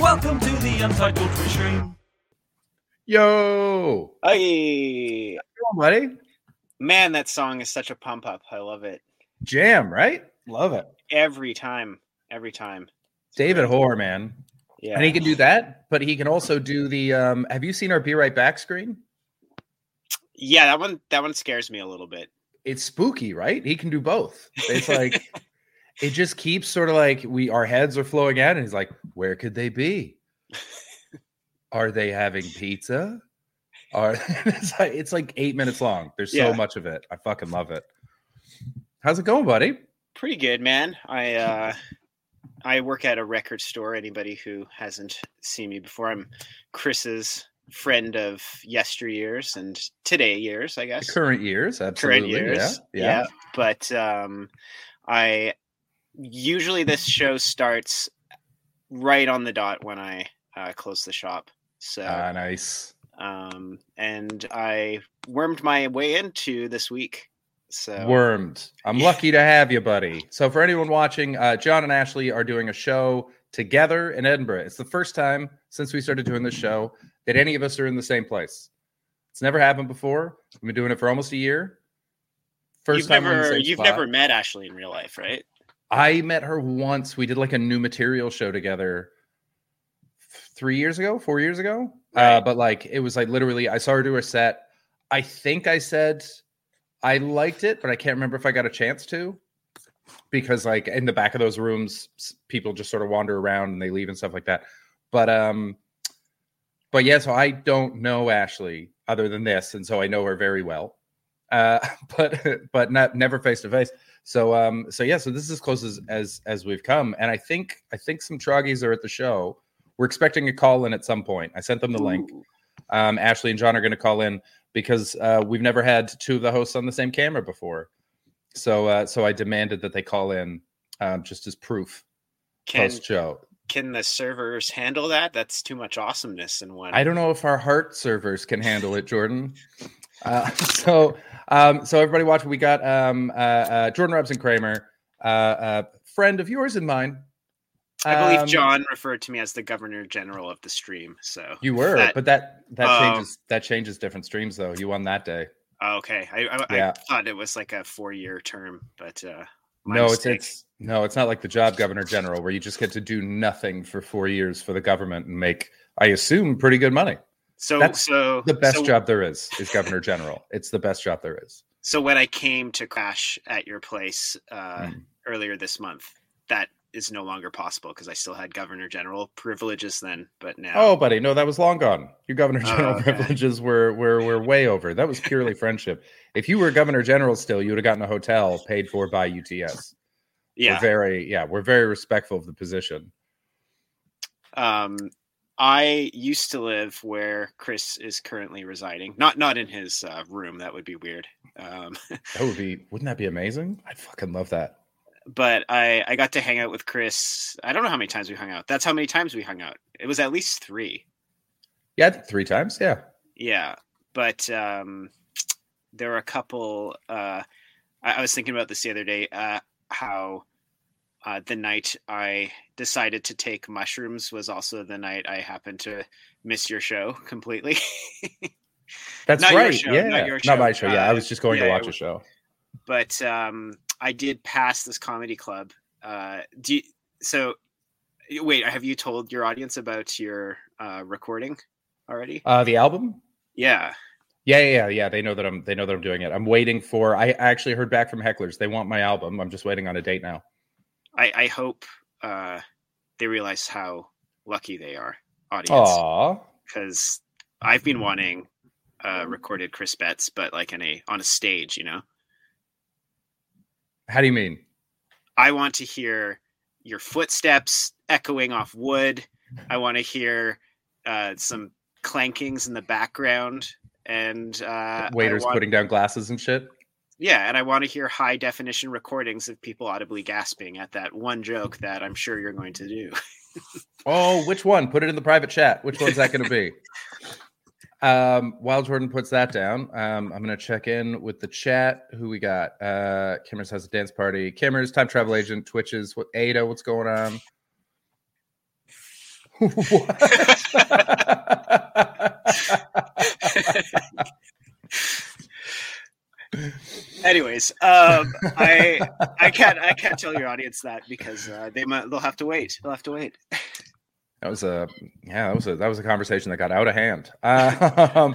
Welcome to the Untitled Twitch stream. Yo! Hey! How you doing, buddy? Man, that song is such a pump up. I love it. Jam, right? Love it. Every time. It's David Hoare, man. Yeah. And he can do that, but he can also do the have you seen our Be Right Back screen? Yeah, that one scares me a little bit. It's spooky, right? He can do both. It's like it just keeps sort of like our heads are flowing out, and he's like, where could they be? Are they having pizza? It's like 8 minutes long. There's so much of it. I fucking love it. How's it going, buddy? Pretty good, man. I work at a record store. Anybody who hasn't seen me before, I'm Chris's friend of yesteryears and today years, I guess. Current years, absolutely. Yeah. But I usually this show starts right on the dot when I close the shop. So nice. And I wormed my way into this week. So wormed. I'm lucky to have you, buddy. So for anyone watching, John and Ashley are doing a show together in Edinburgh. It's the first time since we started doing this show that any of us are in the same place. It's never happened before. We've been doing it for almost a year. You've never met Ashley in real life, right? I met her once. We did like a new material show together 4 years ago. Right. But like, it was like literally, I saw her do her set. I think I said I liked it, but I can't remember if I got a chance to, because like in the back of those rooms, people just sort of wander around and they leave and stuff like that. But yeah, so I don't know Ashley other than this. And so I know her very well. But not never face to face. So this is as close as we've come. And I think some Troggies are at the show. We're expecting a call in at some point. I sent them the link. Ashley and John are going to call in because we've never had two of the hosts on the same camera before. So I demanded that they call in just as proof. Post show. Can the servers handle that? That's too much awesomeness in one. I don't know if our heart servers can handle it, Jordan. So everybody watch. We got Jordan Robson Cramer, a friend of yours and mine. I believe John referred to me as the Governor General of the stream. So you were, that changes different streams though. You won that day. Okay, I thought it was like a 4-year term, but no, it's not like the job Governor General where you just get to do nothing for 4 years for the government and make, I assume, pretty good money. So that's the best job there is Governor General. It's the best job there is. So when I came to crash at your place earlier this month, that is no longer possible because I still had Governor General privileges then, but now. Oh, buddy, no, that was long gone. Your Governor General privileges were way over. That was purely friendship. If you were Governor General still, you would have gotten a hotel paid for by UTS. Yeah, we're very respectful of the position. I used to live where Chris is currently residing. Not in his room. That would be weird. Wouldn't that be amazing? I'd fucking love that. But I got to hang out with Chris. I don't know how many times we hung out. That's how many times we hung out. It was at least 3. Yeah, I think 3 times. Yeah. Yeah. But there were a couple. I was thinking about this the other day, how the night I decided to take mushrooms was also the night I happened to miss your show completely. That's not right. Show, yeah. Not my show. Yeah. I was just going to watch a show. But I did pass this comedy club. Wait, have you told your audience about your recording already? The album? Yeah. Yeah. They know that I'm doing it. I'm waiting for, I actually heard back from Hecklers. They want my album. I'm just waiting on a date now. I hope they realize how lucky they are, audience, because I've been wanting recorded Chris Betts, but like on a stage, you know? How do you mean? I want to hear your footsteps echoing off wood. I want to hear some clankings in the background, and waiters putting down glasses and shit. Yeah, and I want to hear high definition recordings of people audibly gasping at that one joke that I'm sure you're going to do. Oh, which one? Put it in the private chat. Which one's that going to be? While Jordan puts that down, I'm going to check in with the chat. Who we got? Kimmer's has a dance party. Kimmer's time travel agent. Twitches. What? Ada. What's going on? What? Anyways, I can't tell your audience that because they'll have to wait. That was a conversation that got out of hand. How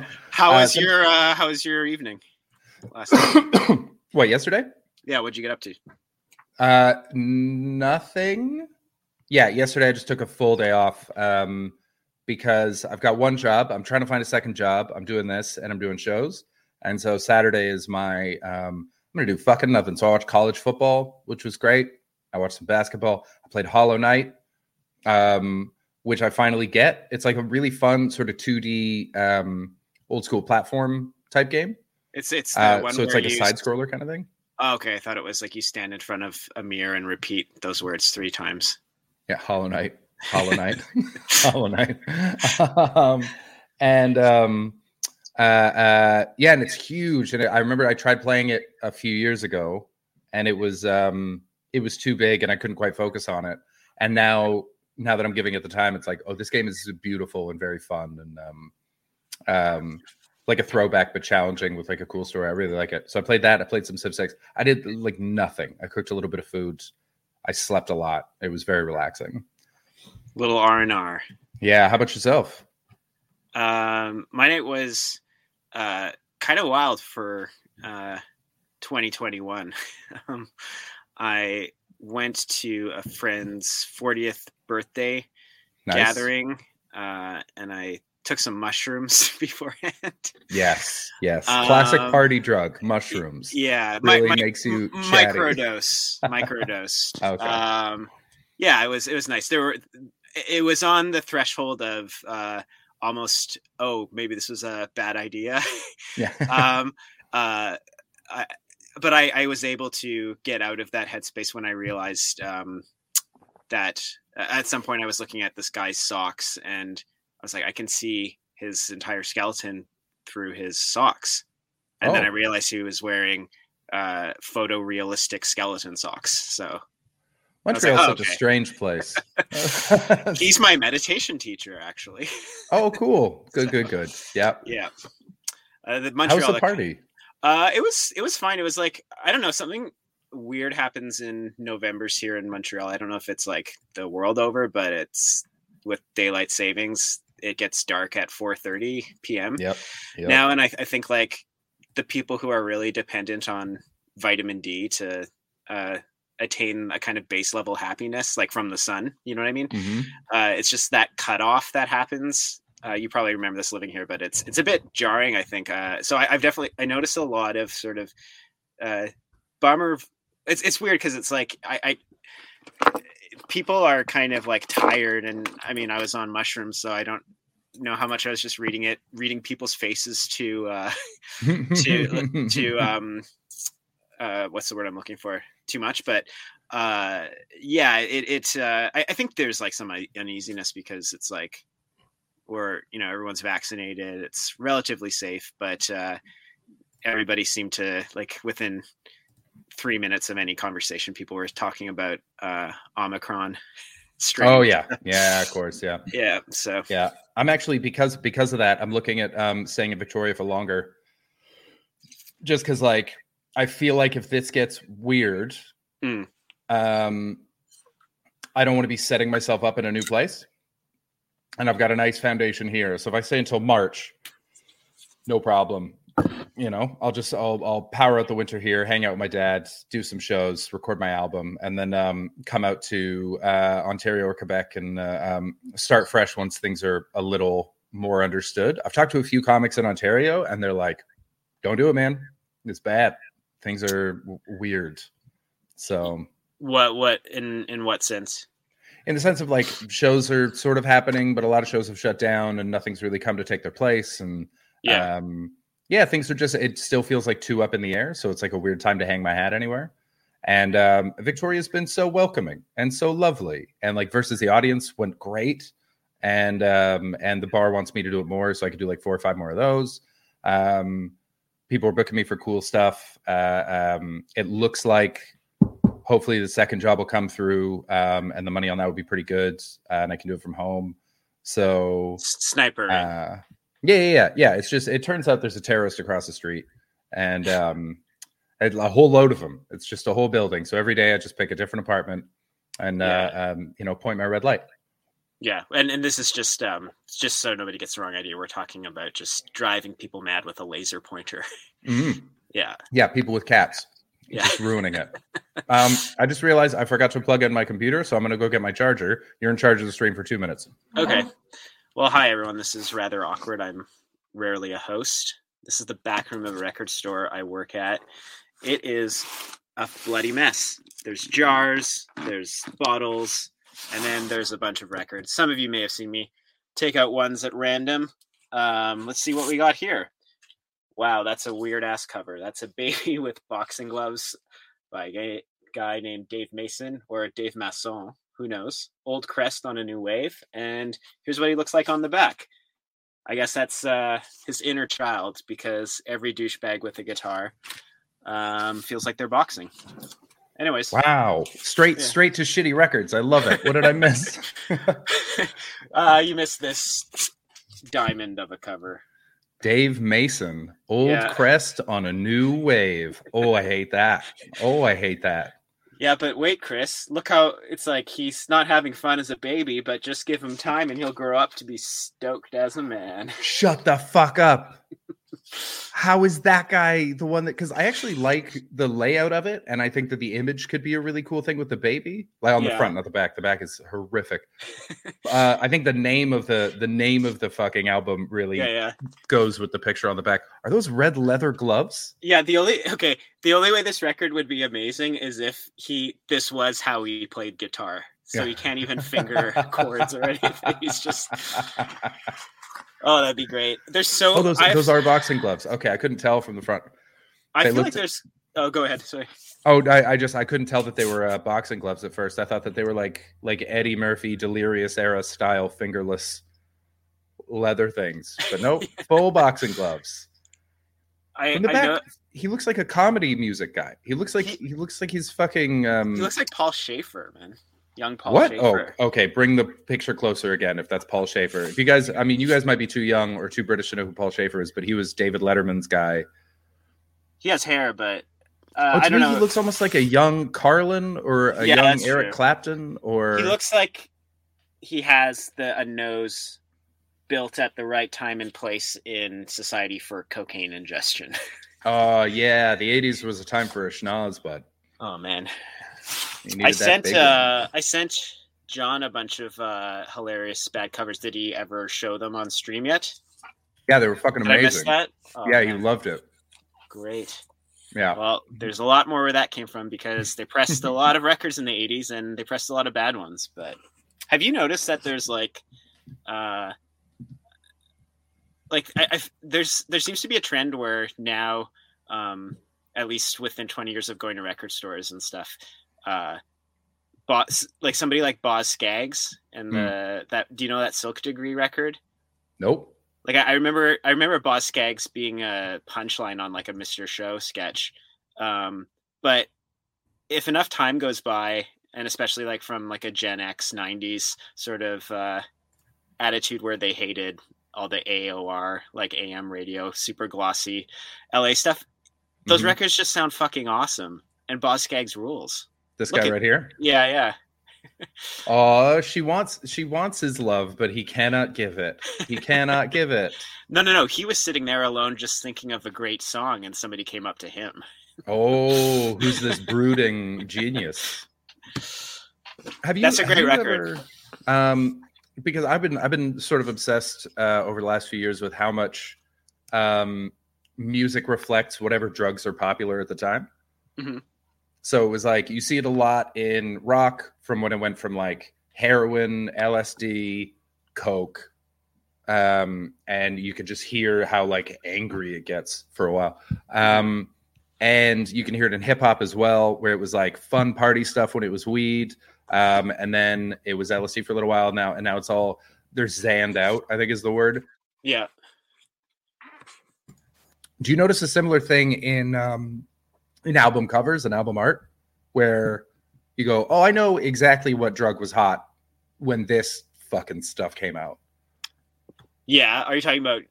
was your evening last night? What, yesterday? Yeah, what'd you get up to? Nothing. Yeah, yesterday I just took a full day off because I've got one job. I'm trying to find a second job. I'm doing this and I'm doing shows. And so Saturday is my, I'm going to do fucking nothing. So I watched college football, which was great. I watched some basketball. I played Hollow Knight, which I finally get. It's like a really fun sort of 2D old school platform type game. It's one so it's like a side scroller kind of thing. Oh, okay. I thought it was like you stand in front of a mirror and repeat those words 3 times. Yeah. Hollow Knight, Hollow Knight. Yeah, and it's huge. And I remember I tried playing it a few years ago, and it was too big, and I couldn't quite focus on it. And now that I'm giving it the time, it's like, oh, this game is beautiful and very fun, and like a throwback but challenging with like a cool story. I really like it. So I played that. I played some Civ 6. I did like nothing. I cooked a little bit of food. I slept a lot. It was very relaxing. Little R&R. Yeah. How about yourself? My night was. Kind of wild for 2021. I went to a friend's 40th birthday gathering, and I took some mushrooms beforehand. Yes. Classic party drug, mushrooms. Yeah, really makes you chatty. Microdose. Okay. Yeah, it was nice. It was on the threshold of. Almost, oh, maybe this was a bad idea. Yeah. But I was able to get out of that headspace when I realized that at some point I was looking at this guy's socks and I was like, I can see his entire skeleton through his socks. And then I realized he was wearing photorealistic skeleton socks. So Montreal is such a strange place. He's my meditation teacher, actually. Oh, cool! Good. Yeah. The Montreal. How was the party? It was fine. It was like, I don't know, something weird happens in November's here in Montreal. I don't know if it's like the world over, but it's with daylight savings. It gets dark at 4:30 p.m. Yep. Now, and I think like the people who are really dependent on vitamin D to attain a kind of base level happiness, like from the sun, you know what I mean? Mm-hmm. It's just that cutoff that happens. You probably remember this living here, but it's a bit jarring, I think. So I've definitely noticed a lot of sort of bummer. It's weird because it's like I people are kind of like tired, and I mean I was on mushrooms, so I don't know how much I was just reading people's faces to what's the word I'm looking for? Too much, but yeah, I think there's like some uneasiness because it's like we're, you know, everyone's vaccinated, it's relatively safe, but everybody seemed to, like, within 3 minutes of any conversation, people were talking about Omicron strain. Oh yeah, of course, yeah, yeah. So yeah, I'm actually because of that, I'm looking at staying in Victoria for longer, just because like. I feel like if this gets weird, I don't want to be setting myself up in a new place. And I've got a nice foundation here. So if I stay until March, no problem. You know, I'll power out the winter here, hang out with my dad, do some shows, record my album, and then come out to Ontario or Quebec and start fresh once things are a little more understood. I've talked to a few comics in Ontario and they're like, don't do it, man. It's bad. Things are weird. So what in what sense? in the sense of like shows are sort of happening, but a lot of shows have shut down and nothing's really come to take their place. And yeah, things are just, it still feels like too up in the air. So it's like a weird time to hang my hat anywhere. And Victoria's been so welcoming and so lovely, and like versus the audience went great. And the bar wants me to do it more. So I could do like 4 or 5 more of those. People are booking me for cool stuff. It looks like hopefully the second job will come through, and the money on that would be pretty good. And I can do it from home. So sniper. Yeah. It's just, it turns out there's a terrorist across the street, and a whole load of them. It's just a whole building. So every day I just pick a different apartment and, point my red light. Yeah, and this is just so nobody gets the wrong idea. We're talking about just driving people mad with a laser pointer. Mm-hmm. Yeah, people with caps. Yeah. Just ruining it. I just realized I forgot to plug in my computer, so I'm going to go get my charger. You're in charge of the stream for 2 minutes. Okay. Well, hi, everyone. This is rather awkward. I'm rarely a host. This is the back room of a record store I work at. It is a bloody mess. There's jars. There's bottles. And then there's a bunch of records. Some of you may have seen me take out ones at random. Let's see what we got here. Wow, that's a weird-ass cover. That's a baby with boxing gloves by a guy named Dave Mason or Dave Masson. Who knows? Old Crest on a New Wave. And here's what he looks like on the back. I guess that's his inner child, because every douchebag with a guitar feels like they're boxing. Anyways. Wow. Straight to shitty records. I love it. What did I miss? You missed this diamond of a cover. Dave Mason. Old Crest on a New Wave. Oh, I hate that. Yeah, but wait, Chris. Look how it's like he's not having fun as a baby, but just give him time and he'll grow up to be stoked as a man. Shut the fuck up. How is that guy the one that, because I actually like the layout of it, and I think that the image could be a really cool thing with the baby, like on the front, not the back. The back is horrific. I think the name of the fucking album really goes with the picture on the back. Are those red leather gloves? Yeah, the only way this record would be amazing is if this was how he played guitar. So he can't even finger chords or anything. He's just oh, that'd be great. There's so those are boxing gloves. Okay, I couldn't tell from the front. Oh, go ahead. Sorry. Oh, I couldn't tell that they were boxing gloves at first. I thought that they were like Eddie Murphy Delirious era style fingerless leather things, but no, full boxing gloves. From the back, he looks like a comedy music guy. He looks like he's fucking. He looks like Paul Schaefer, man. Young Paul Schaefer. Oh, okay. Bring the picture closer again, if that's Paul Schaefer. If you guys, you guys might be too young or too British to know who Paul Schaefer is, but he was David Letterman's guy. He has hair, but I don't know. He looks almost like a young Carlin or a young Eric Clapton, or he looks like he has a nose built at the right time and place in society for cocaine ingestion. Oh, yeah. The 80s was a time for a schnoz, bud. Oh, man. I sent John a bunch of hilarious bad covers. Did he ever show them on stream yet? Yeah, they were fucking amazing. I missed that? Oh, yeah, man. He loved it. Great. Yeah. Well, there's a lot more where that came from, because they pressed a lot of records in the 80s, and they pressed a lot of bad ones. But have you noticed that there's there seems to be a trend where now, at least within 20 years of going to record stores and stuff, somebody like Boz Scaggs and do you know that Silk Degree record? Nope. Like I remember Boz Scaggs being a punchline on like a Mr. Show sketch. But if enough time goes by, and especially like from like a Gen X 90s sort of attitude where they hated all the AOR, like AM radio, super glossy LA stuff, those records just sound fucking awesome. And Boz Scaggs rules. This guy right here? Yeah. Oh, she wants his love, but he cannot give it. No. He was sitting there alone just thinking of a great song, and somebody came up to him. Oh, who's this brooding genius? That's a great record. Ever, because I've been sort of obsessed over the last few years with how much music reflects whatever drugs are popular at the time. Mm-hmm. So it was like, you see it a lot in rock from when it went from like heroin, LSD, coke, and you can just hear how like angry it gets for a while. And you can hear it in hip hop as well, where it was like fun party stuff when it was weed, and then it was LSD for a little while now, and now it's all they're zanned out, I think is the word. Yeah. Do you notice a similar thing in album covers and album art, where you go, "Oh, I know exactly what drug was hot when this fucking stuff came out"? Yeah, are you talking about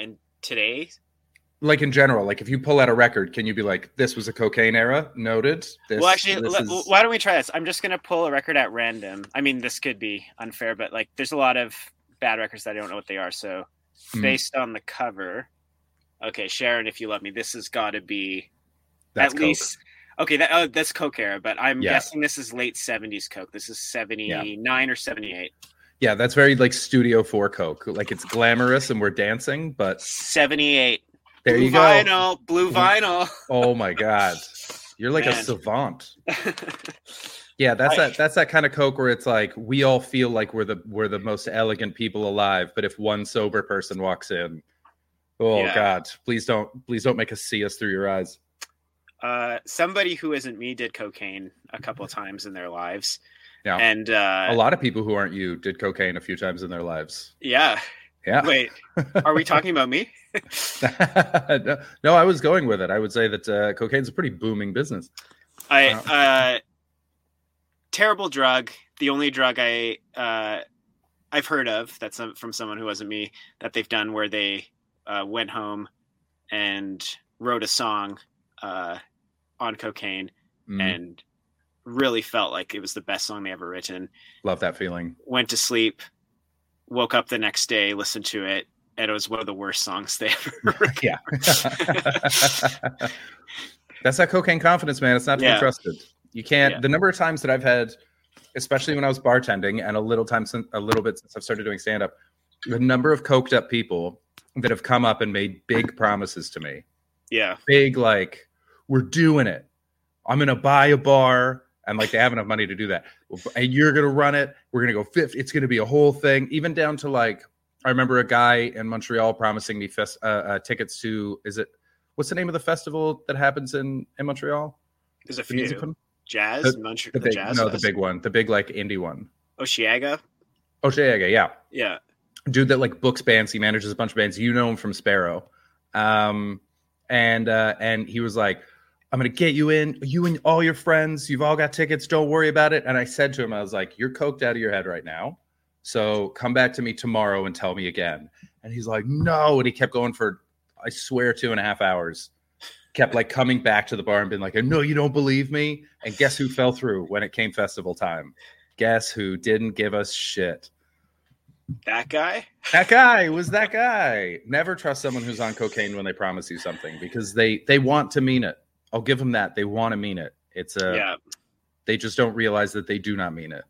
in today? Like in general, like if you pull out a record, can you be like, "This was a cocaine era"? Noted. Well, actually, why don't we try this? I'm just gonna pull a record at random. I mean, this could be unfair, but like, there's a lot of bad records that I don't know what they are. So, based on the cover, okay, Sharon, if you love me, this has got to be least. Okay, that's coke era, but I'm guessing this is late 70s coke. This is 79 or 78. Yeah, that's very like Studio 4 coke. Like it's glamorous and we're dancing, but 78. There you go. Blue vinyl. Oh my god, you're like a savant. Yeah, that's that kind of coke where it's like we all feel like we're the most elegant people alive, but if one sober person walks in, god, please don't make us see us through your eyes. Somebody who isn't me did cocaine a couple times in their lives. Yeah. And a lot of people who aren't you did cocaine a few times in their lives. Yeah. Yeah. Wait, are we talking about me? No, I was going with it. I would say that cocaine's a pretty booming business. Terrible drug. The only drug I've heard of that's from someone who wasn't me that they've done where they went home and wrote a song on cocaine and really felt like it was the best song they ever written. Love that feeling. Went to sleep, woke up the next day, listened to it, and it was one of the worst songs they ever wrote. Yeah. That's that cocaine confidence, man. It's not to be trusted. You can't. Yeah. The number of times that I've had, especially when I was bartending and a little bit since I've started doing stand-up, the number of coked up people that have come up and made big promises to me. Yeah. Big, like, we're doing it. I'm going to buy a bar. And like, they have enough money to do that. And you're going to run it. We're going to go 50. It's going to be a whole thing. Even down to like, I remember a guy in Montreal promising me tickets to, what's the name of the festival that happens in Montreal? There's a few. Music jazz? The big one. The big like indie one. Oceaga, yeah. Yeah. Dude that like books bands. He manages a bunch of bands. You know him from Sparrow. And he was like, I'm going to get you in, you and all your friends, you've all got tickets, don't worry about it. And I said to him, I was like, you're coked out of your head right now. So come back to me tomorrow and tell me again. And he's like, no. And he kept going for, I swear, 2.5 hours. Kept like coming back to the bar and being like, no, you don't believe me. And guess who fell through when it came festival time? Guess who didn't give us shit? That guy. Never trust someone who's on cocaine when they promise you something because they want to mean it. I'll give them that. They want to mean it. They just don't realize that they do not mean it.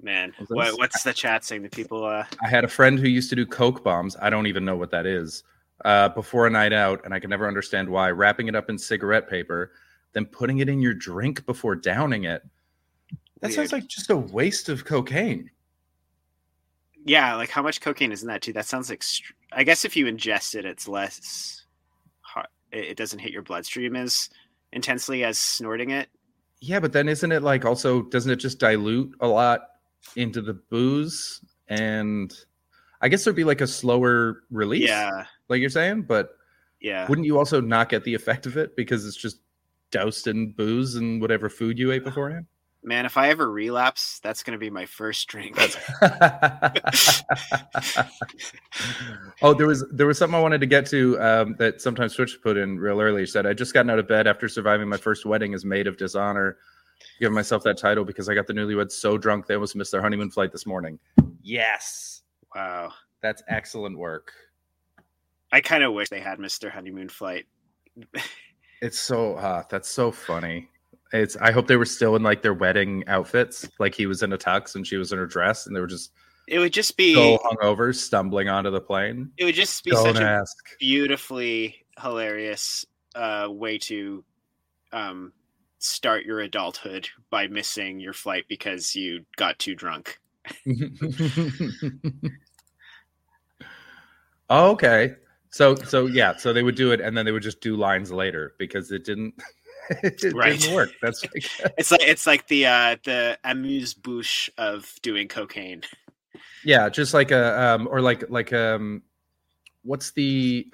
Man, what's the chat saying that people... I had a friend who used to do coke bombs. I don't even know what that is. Before a night out, and I can never understand why, wrapping it up in cigarette paper, then putting it in your drink before downing it. That sounds like just a waste of cocaine. Yeah, like how much cocaine is in that too? That sounds like, I guess if you ingest it, it's less hard. It doesn't hit your bloodstream as intensely as snorting it. Yeah, but then isn't it like also, doesn't it just dilute a lot into the booze? And I guess there'd be like a slower release, like you're saying, but wouldn't you also not get the effect of it because it's just doused in booze and whatever food you ate beforehand? Man, if I ever relapse, that's going to be my first drink. Oh, there was something I wanted to get to that sometimes Twitch put in real early. She said, I just gotten out of bed after surviving my first wedding as maid of dishonor. Give myself that title because I got the newlyweds so drunk they almost missed their honeymoon flight this morning. Yes. Wow. That's excellent work. I kind of wish they had missed their honeymoon flight. It's so hot. That's so funny. I hope they were still in like their wedding outfits. Like he was in a tux and she was in her dress, and they were just. It would just be so hungover, stumbling onto the plane. It would just be a beautifully hilarious way to start your adulthood by missing your flight because you got too drunk. Oh, okay. So yeah, so they would do it and then they would just do lines later because it didn't work. That's it's like the amuse-bouche of doing cocaine. Yeah, just like a or like what's the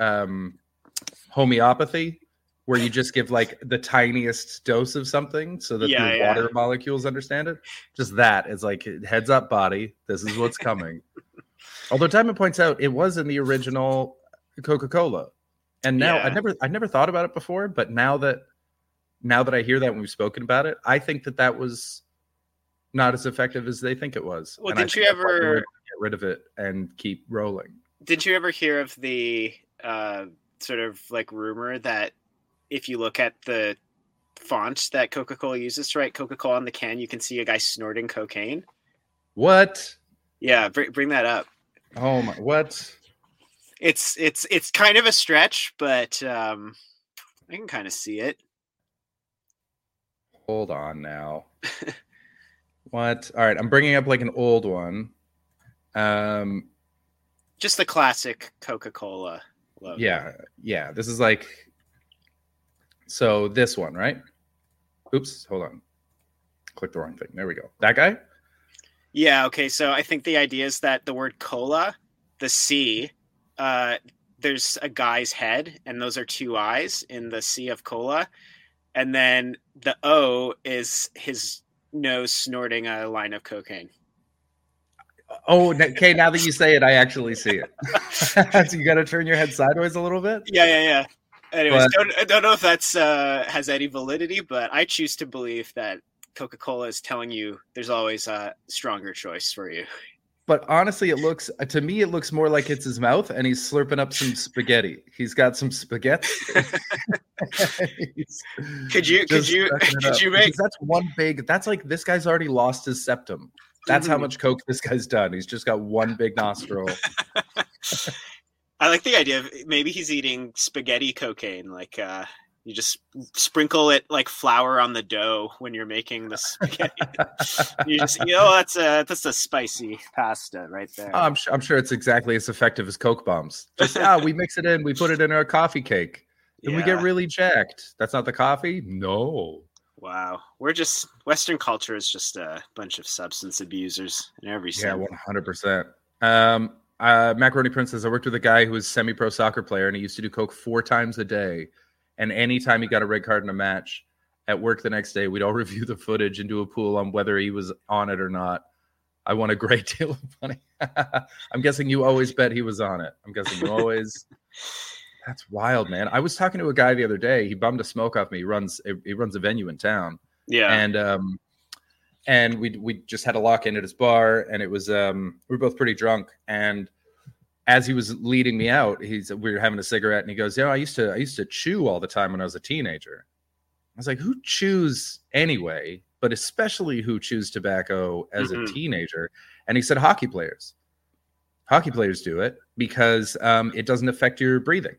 homeopathy where you just give like the tiniest dose of something so that the water molecules understand it. Just that is like heads up, body. This is what's coming. Although Diamond points out it was in the original Coca-Cola, and now I never thought about it before, but now that I hear that when we've spoken about it, I think that was not as effective as they think it was. Well, did you ever get rid of it and keep rolling? Did you ever hear of the sort of like rumor that if you look at the font that Coca-Cola uses to write Coca-Cola on the can, you can see a guy snorting cocaine? What? Yeah, bring that up. Oh my! What? It's kind of a stretch, but I can kind of see it. Hold on now. What? All right, I'm bringing up like an old one. Just the classic Coca-Cola logo. Yeah. This is like, so this one, right? Oops, hold on. Click the wrong thing. There we go. That guy? Yeah, okay. So I think the idea is that the word cola, the C, there's a guy's head, and those are two eyes in the C of cola. And then the O is his nose snorting a line of cocaine. Oh, okay. Now that you say it, I actually see it. So you got to turn your head sideways a little bit. Yeah. Anyways, I don't know if that's has any validity, but I choose to believe that Coca-Cola is telling you there's always a stronger choice for you. But honestly, it looks more like it's his mouth and he's slurping up some spaghetti. He's got some spaghetti. Could you make, because that's like this guy's already lost his septum. That's how much coke this guy's done. He's just got one big nostril. I like the idea of maybe he's eating spaghetti cocaine. Like you just sprinkle it like flour on the dough when you're making the spaghetti. You just, that's a spicy pasta right there. Oh, I'm sure it's exactly as effective as Coke bombs. Just we mix it in, we put it in our coffee cake, and we get really jacked. That's not the coffee? No. Wow, Western culture is just a bunch of substance abusers in every sense. Yeah, 100%. Macaroni Prince says, I worked with a guy who was semi-pro soccer player, and he used to do coke 4 times a day. And anytime he got a red card in a match, at work the next day, we'd all review the footage and do a pool on whether he was on it or not. I won a great deal of money. I'm guessing you always bet he was on it. That's wild, man. I was talking to a guy the other day. He bummed a smoke off me. He runs a venue in town. Yeah. And we just had a lock in at his bar, and it was we were both pretty drunk. And as he was leading me out, we were having a cigarette, and he goes, I used to chew all the time when I was a teenager. I was like, who chews anyway, but especially who chews tobacco as a teenager? And he said, hockey players. Hockey players do it because it doesn't affect your breathing.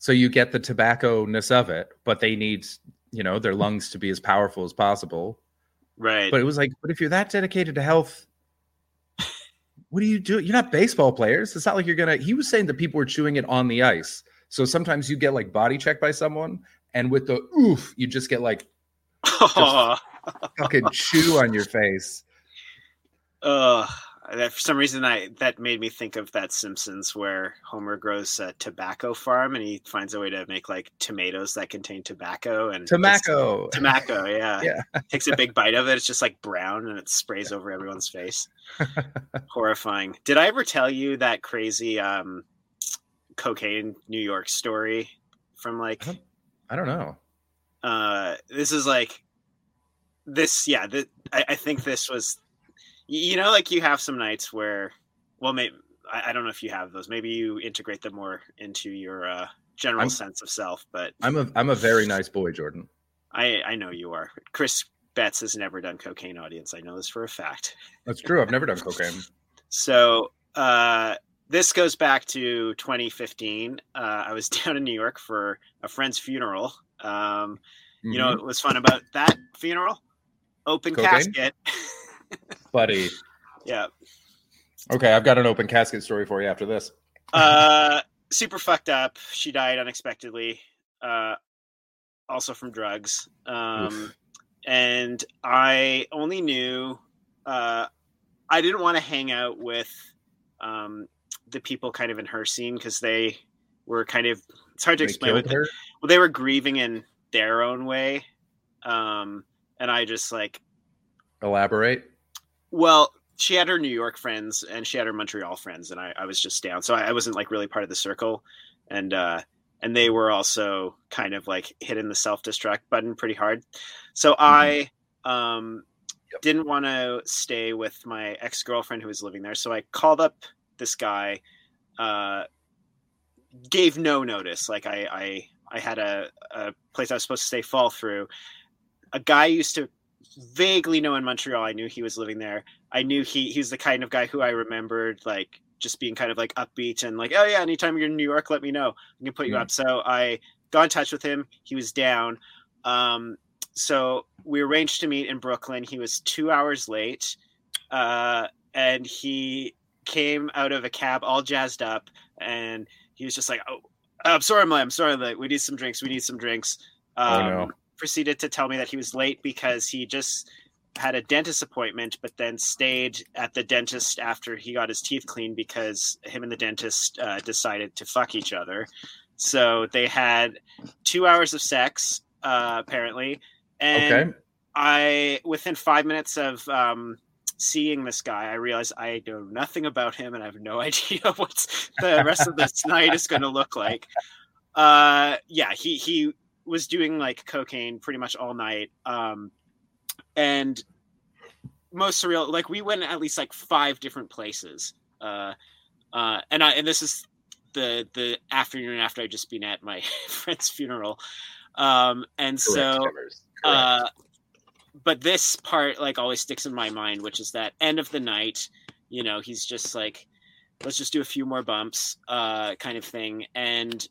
So you get the tobacco-ness of it, but they need, their lungs to be as powerful as possible. Right. But it was like, but if you're that dedicated to health, what do you do? You're not baseball players. It's not like you're going to... He was saying that people were chewing it on the ice. So sometimes you get, like, body checked by someone, and with the oof, you just get, like, just fucking chew on your face. For some reason, that made me think of that Simpsons where Homer grows a tobacco farm, and he finds a way to make, like, tomatoes that contain tobacco. And Tobacco, yeah. Takes a big bite of it. It's just, like, brown, and it sprays over everyone's face. Horrifying. Did I ever tell you that crazy cocaine New York story from, like... I don't know. This is, like... This, yeah. I think this was... like you have some nights where, well, maybe, I don't know if you have those. Maybe you integrate them more into your general sense of self. But I'm a very nice boy, Jordan. I know you are. Chris Betts has never done cocaine, audience. I know this for a fact. That's true. I've never done cocaine. So this goes back to 2015. I was down in New York for a friend's funeral. Mm-hmm. You know what was fun about that funeral? Open cocaine? Casket. Buddy. Yeah. Okay, I've got an open casket story for you after this. Super fucked up. She died unexpectedly. Also from drugs. And I only knew, I didn't want to hang out with the people kind of in her scene because they were kind of, it's hard to explain. Well, they were grieving in their own way. And I just like. Elaborate? Well, she had her New York friends and she had her Montreal friends and I was just down. So I wasn't like really part of the circle. And they were also kind of like hitting the self-destruct button pretty hard. So I didn't want to stay with my ex-girlfriend who was living there. So I called up this guy, gave no notice. Like I had a place I was supposed to stay fall through. A guy used to vaguely know in Montreal. I knew he was living there. I knew he's the kind of guy who I remembered like, just being kind of like upbeat and like, oh yeah, anytime you're in New York, let me know. I can put you up. So I got in touch with him. He was down. So we arranged to meet in Brooklyn. He was 2 hours late. And he came out of a cab all jazzed up. And he was just like, oh, I'm sorry, I'm late. We need some drinks. Proceeded to tell me that he was late because he just had a dentist appointment, but then stayed at the dentist after he got his teeth cleaned because him and the dentist decided to fuck each other. So they had 2 hours of sex, apparently. And okay. Within 5 minutes of seeing this guy, I realized I know nothing about him and I have no idea what the rest of this night is going to look like. He was doing like cocaine pretty much all night. And most surreal, like we went at least like five different places. And this is the afternoon after I just been at my friend's funeral. But this part like always sticks in my mind, which is that end of the night, you know, he's just like, let's just do a few more bumps, kind of thing. And,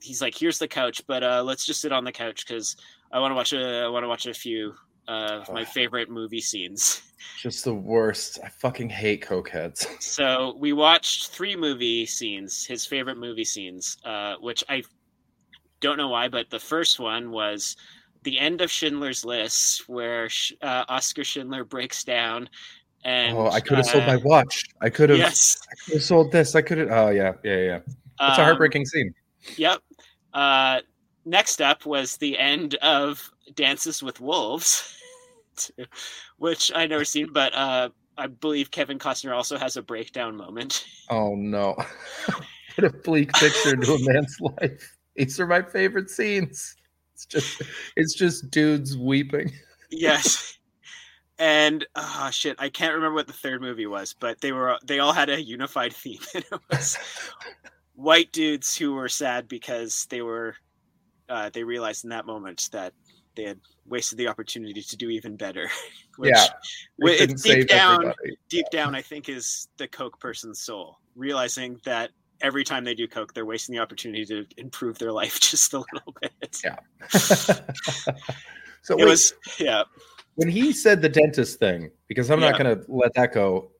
he's like, here's the couch, but, let's just sit on the couch. Cause I want to watch a few of my favorite movie scenes. Just the worst. I fucking hate cokeheads. So we watched three movie scenes, his favorite movie scenes, which I don't know why, but the first one was the end of Schindler's List, where Oscar Schindler breaks down. And I could have sold my watch. I could have. Yes. I could have sold this. I could have. Oh yeah. That's a heartbreaking scene. Yep. Next up was the end of Dances with Wolves, which I never seen, but I believe Kevin Costner also has a breakdown moment. Oh, no. What a bleak picture into a man's life. These are my favorite scenes. It's just dudes weeping. Yes. And, oh, shit, I can't remember what the third movie was, but they all had a unified theme. And it was white dudes who were sad because they realized in that moment that they had wasted the opportunity to do even better. Which, it's deep down, I think is the coke person's soul, realizing that every time they do coke, they're wasting the opportunity to improve their life just a little bit. Yeah. When he said the dentist thing, because I'm not going to let that go.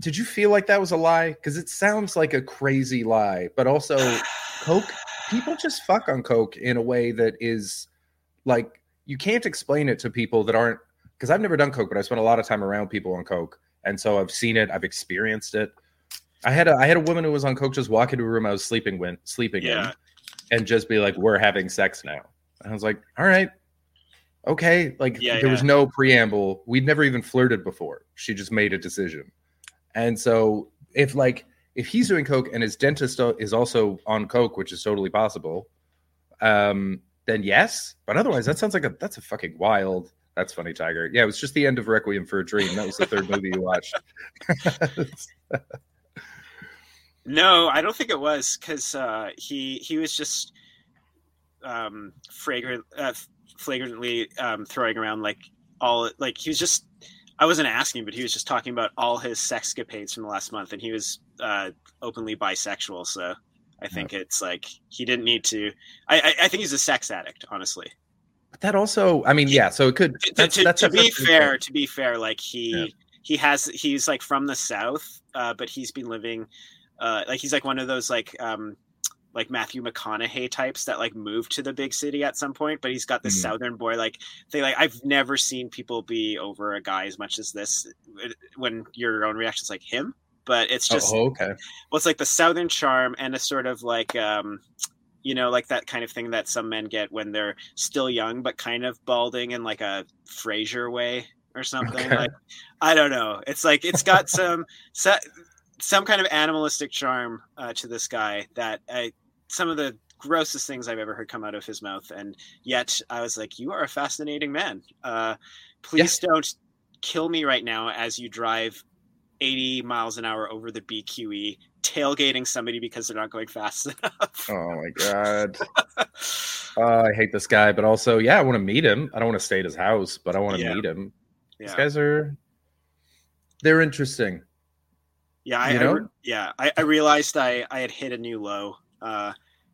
Did you feel like that was a lie? Cause it sounds like a crazy lie, but also coke. People just fuck on coke in a way that is like you can't explain it to people that aren't, because I've never done coke, but I spent a lot of time around people on coke, and so I've seen it, I've experienced it. I had a woman who was on coke just walk into a room I was sleeping in, and just be like, "We're having sex now," and I was like, "All right, okay." There was no preamble. We'd never even flirted before. She just made a decision, and so if he's doing coke and his dentist is also on coke, which is totally possible, then yes. But otherwise, that sounds like that's a fucking wild. That's funny, Tiger. Yeah, it was just the end of Requiem for a Dream. That was the third movie you watched. No, I don't think it was, because he was just flagrantly throwing around like all like he was just. I wasn't asking, but he was just talking about all his sexcapades from the last month, and he was openly bisexual. So I think it's like he didn't need to. I think he's a sex addict, honestly. But that also, I mean, yeah. So it could. To be fair, like he's like from the South, but he's been living, like he's like one of those like Matthew McConaughey types that like moved to the big city at some point, but he's got this Southern boy. Like they like, I've never seen people be over a guy as much as this when your own reaction is like him, but it's just, well, it's like the Southern charm and a sort of like, you know, like that kind of thing that some men get when they're still young, but kind of balding in like a Frasier way or something. Okay. Like, I don't know. It's like, it's got some kind of animalistic charm to this guy that some of the grossest things I've ever heard come out of his mouth. And yet I was like, you are a fascinating man. Please don't kill me right now as you drive 80 miles an hour over the BQE tailgating somebody because they're not going fast enough. Oh my God. I hate this guy, but also, yeah, I want to meet him. I don't want to stay at his house, but I want to meet him. Yeah. These guys are, they're interesting. Yeah. I realized I had hit a new low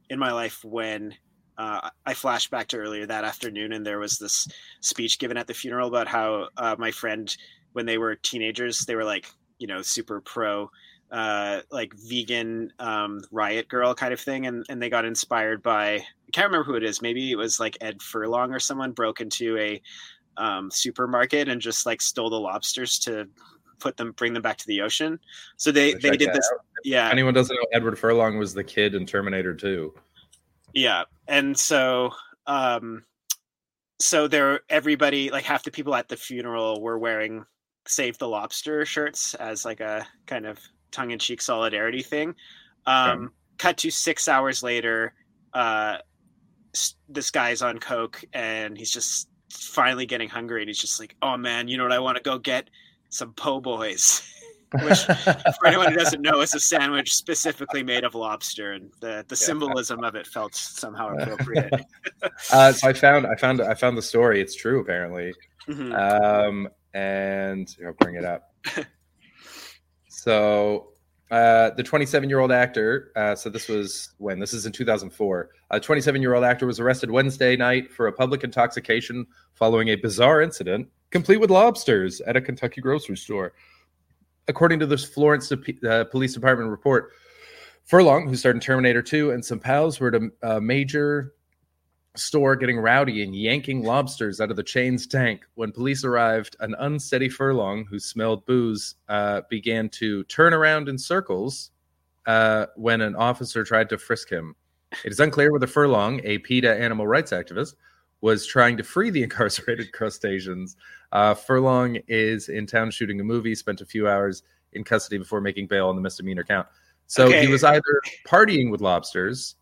in my life when I flashed back to earlier that afternoon, and there was this speech given at the funeral about how my friend, when they were teenagers, they were like, you know, super pro, like vegan riot girl kind of thing. And they got inspired by, I can't remember who it is. Maybe it was like Ed Furlong or someone broke into a supermarket and just like stole the lobsters to bring them back to the ocean. So they did this. Out. Yeah. Anyone doesn't know, Edward Furlong was the kid in Terminator 2. Yeah. And so, everybody, like half the people at the funeral were wearing Save the Lobster shirts as like a kind of tongue-in-cheek solidarity thing. Cut to 6 hours later, this guy's on coke and he's just finally getting hungry, and he's just like, oh man, you know what I want to go get? Some po' boys, which for anyone who doesn't know, is a sandwich specifically made of lobster, and the symbolism of it felt somehow appropriate. So I found the story. It's true, apparently. Mm-hmm. And I'll bring it up. So the 27-year-old actor, so this was when? This is in 2004. A 27-year-old actor was arrested Wednesday night for a public intoxication following a bizarre incident, complete with lobsters, at a Kentucky grocery store. According to the Florence Police Department report, Furlong, who starred in Terminator 2, and some pals were at a major store getting rowdy and yanking lobsters out of the chain's tank. When police arrived, an unsteady Furlong, who smelled booze, began to turn around in circles when an officer tried to frisk him. It is unclear whether Furlong, a PETA animal rights activist, was trying to free the incarcerated crustaceans. Furlong is in town shooting a movie, spent a few hours in custody before making bail on the misdemeanor count. So he was either partying with lobsters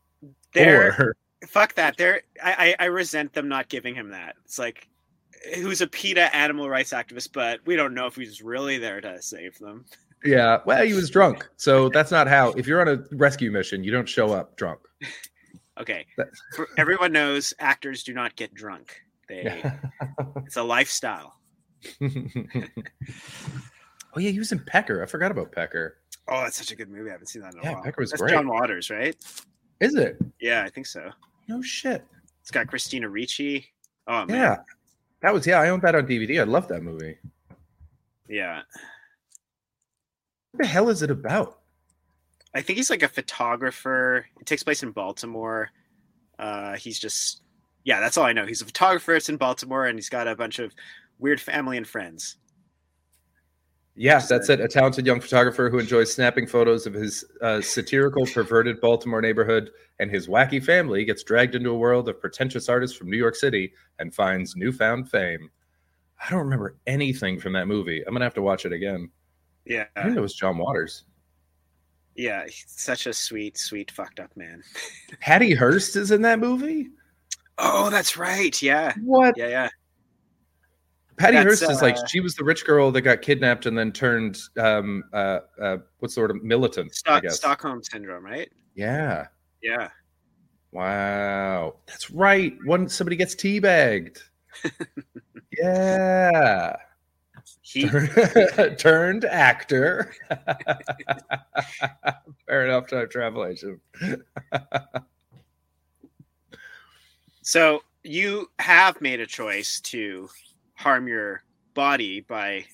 or... Fuck that. I resent them not giving him that. It's like, who's a PETA animal rights activist, but we don't know if he's really there to save them. Yeah, well, he was drunk. So that's not how, if you're on a rescue mission, you don't show up drunk. Okay. Everyone knows actors do not get drunk. It's a lifestyle. Oh, yeah, he was in Pecker. I forgot about Pecker. Oh, that's such a good movie. I haven't seen that in a while. Pecker was great. John Waters, right? Is it? Yeah, I think so. No shit. It's got Christina Ricci. Oh, man. Yeah. That was, I owned that on DVD. I love that movie. Yeah. What the hell is it about? I think he's like a photographer. It takes place in Baltimore. He's just, that's all I know. He's a photographer. It's in Baltimore, and he's got a bunch of weird family and friends. Yes, that's it. A talented young photographer who enjoys snapping photos of his satirical, perverted Baltimore neighborhood and his wacky family gets dragged into a world of pretentious artists from New York City and finds newfound fame. I don't remember anything from that movie. I'm going to have to watch it again. Yeah. I think it was John Waters. Yeah, he's such a sweet, sweet, fucked up man. Patty Hearst is in that movie? Oh, that's right. Yeah. What? Yeah. Patty Hearst is like, she was the rich girl that got kidnapped and then turned what sort of militant? Stockholm syndrome, right? Yeah. Yeah. Wow, that's right. Somebody gets teabagged. Yeah. He turned actor. Fair enough, time travel agent. So you have made a choice to harm your body by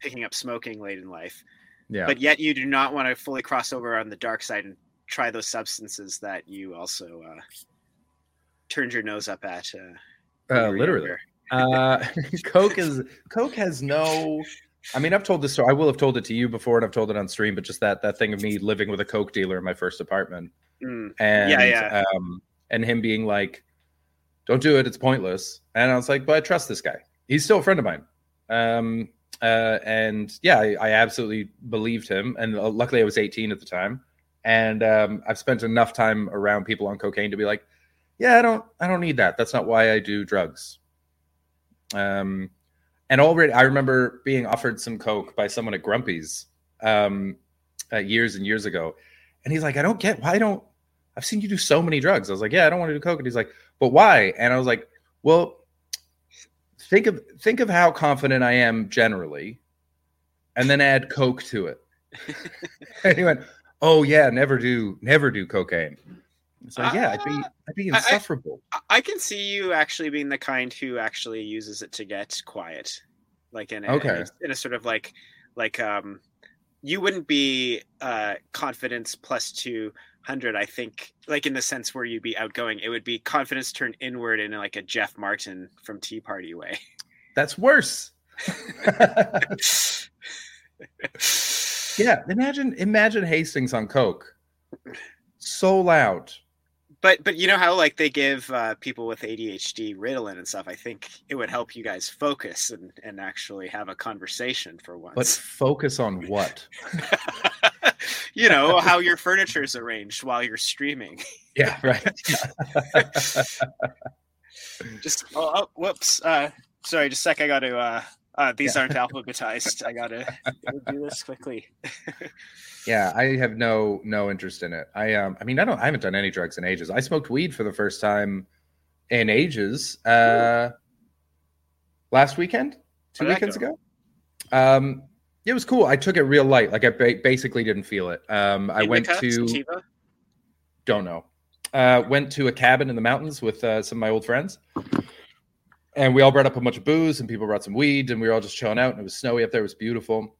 picking up smoking late in life. Yeah. But yet you do not want to fully cross over on the dark side and try those substances that you also turned your nose up at. Literally. Coke has no, I mean, I've told this story. I will have told it to you before and I've told it on stream, but just that thing of me living with a Coke dealer in my first apartment and him being like, don't do it. It's pointless. And I was like, but I trust this guy. He's still a friend of mine. And yeah, I absolutely believed him. And luckily I was 18 at the time. And I've spent enough time around people on cocaine to be like, yeah, I don't need that. That's not why I do drugs. And already I remember being offered some Coke by someone at Grumpy's years and years ago. And he's like, I don't get why I've seen you do so many drugs. I was like, yeah, I don't want to do Coke. And he's like, but why? And I was like, well, think of how confident I am generally, and then add Coke to it. And he went, oh yeah, never do cocaine. So yeah, I'd be insufferable. I can see you actually being the kind who actually uses it to get quiet, like in a sort of like you wouldn't be confidence plus 200. I think like in the sense where you'd be outgoing, it would be confidence turned inward in like a Jeff Martin from Tea Party way. That's worse. Yeah, imagine Hastings on Coke, so loud. But you know how like they give people with ADHD Ritalin and stuff? I think it would help you guys focus and actually have a conversation for once. But focus on what? You know, how your furniture is arranged while you're streaming. Yeah, right. Just, oh, whoops. Sorry, just a sec. I got to, these aren't alphabetized. I got to do this quickly. Yeah, I have no interest in it. I haven't done any drugs in ages. I smoked weed for the first time in ages last weekend, two weekends ago. It was cool. I took it real light. Like I basically didn't feel it. I went to sativa? Don't know. Went to a cabin in the mountains with some of my old friends. And we all brought up a bunch of booze and people brought some weed and we were all just chilling out and it was snowy up there. It was beautiful.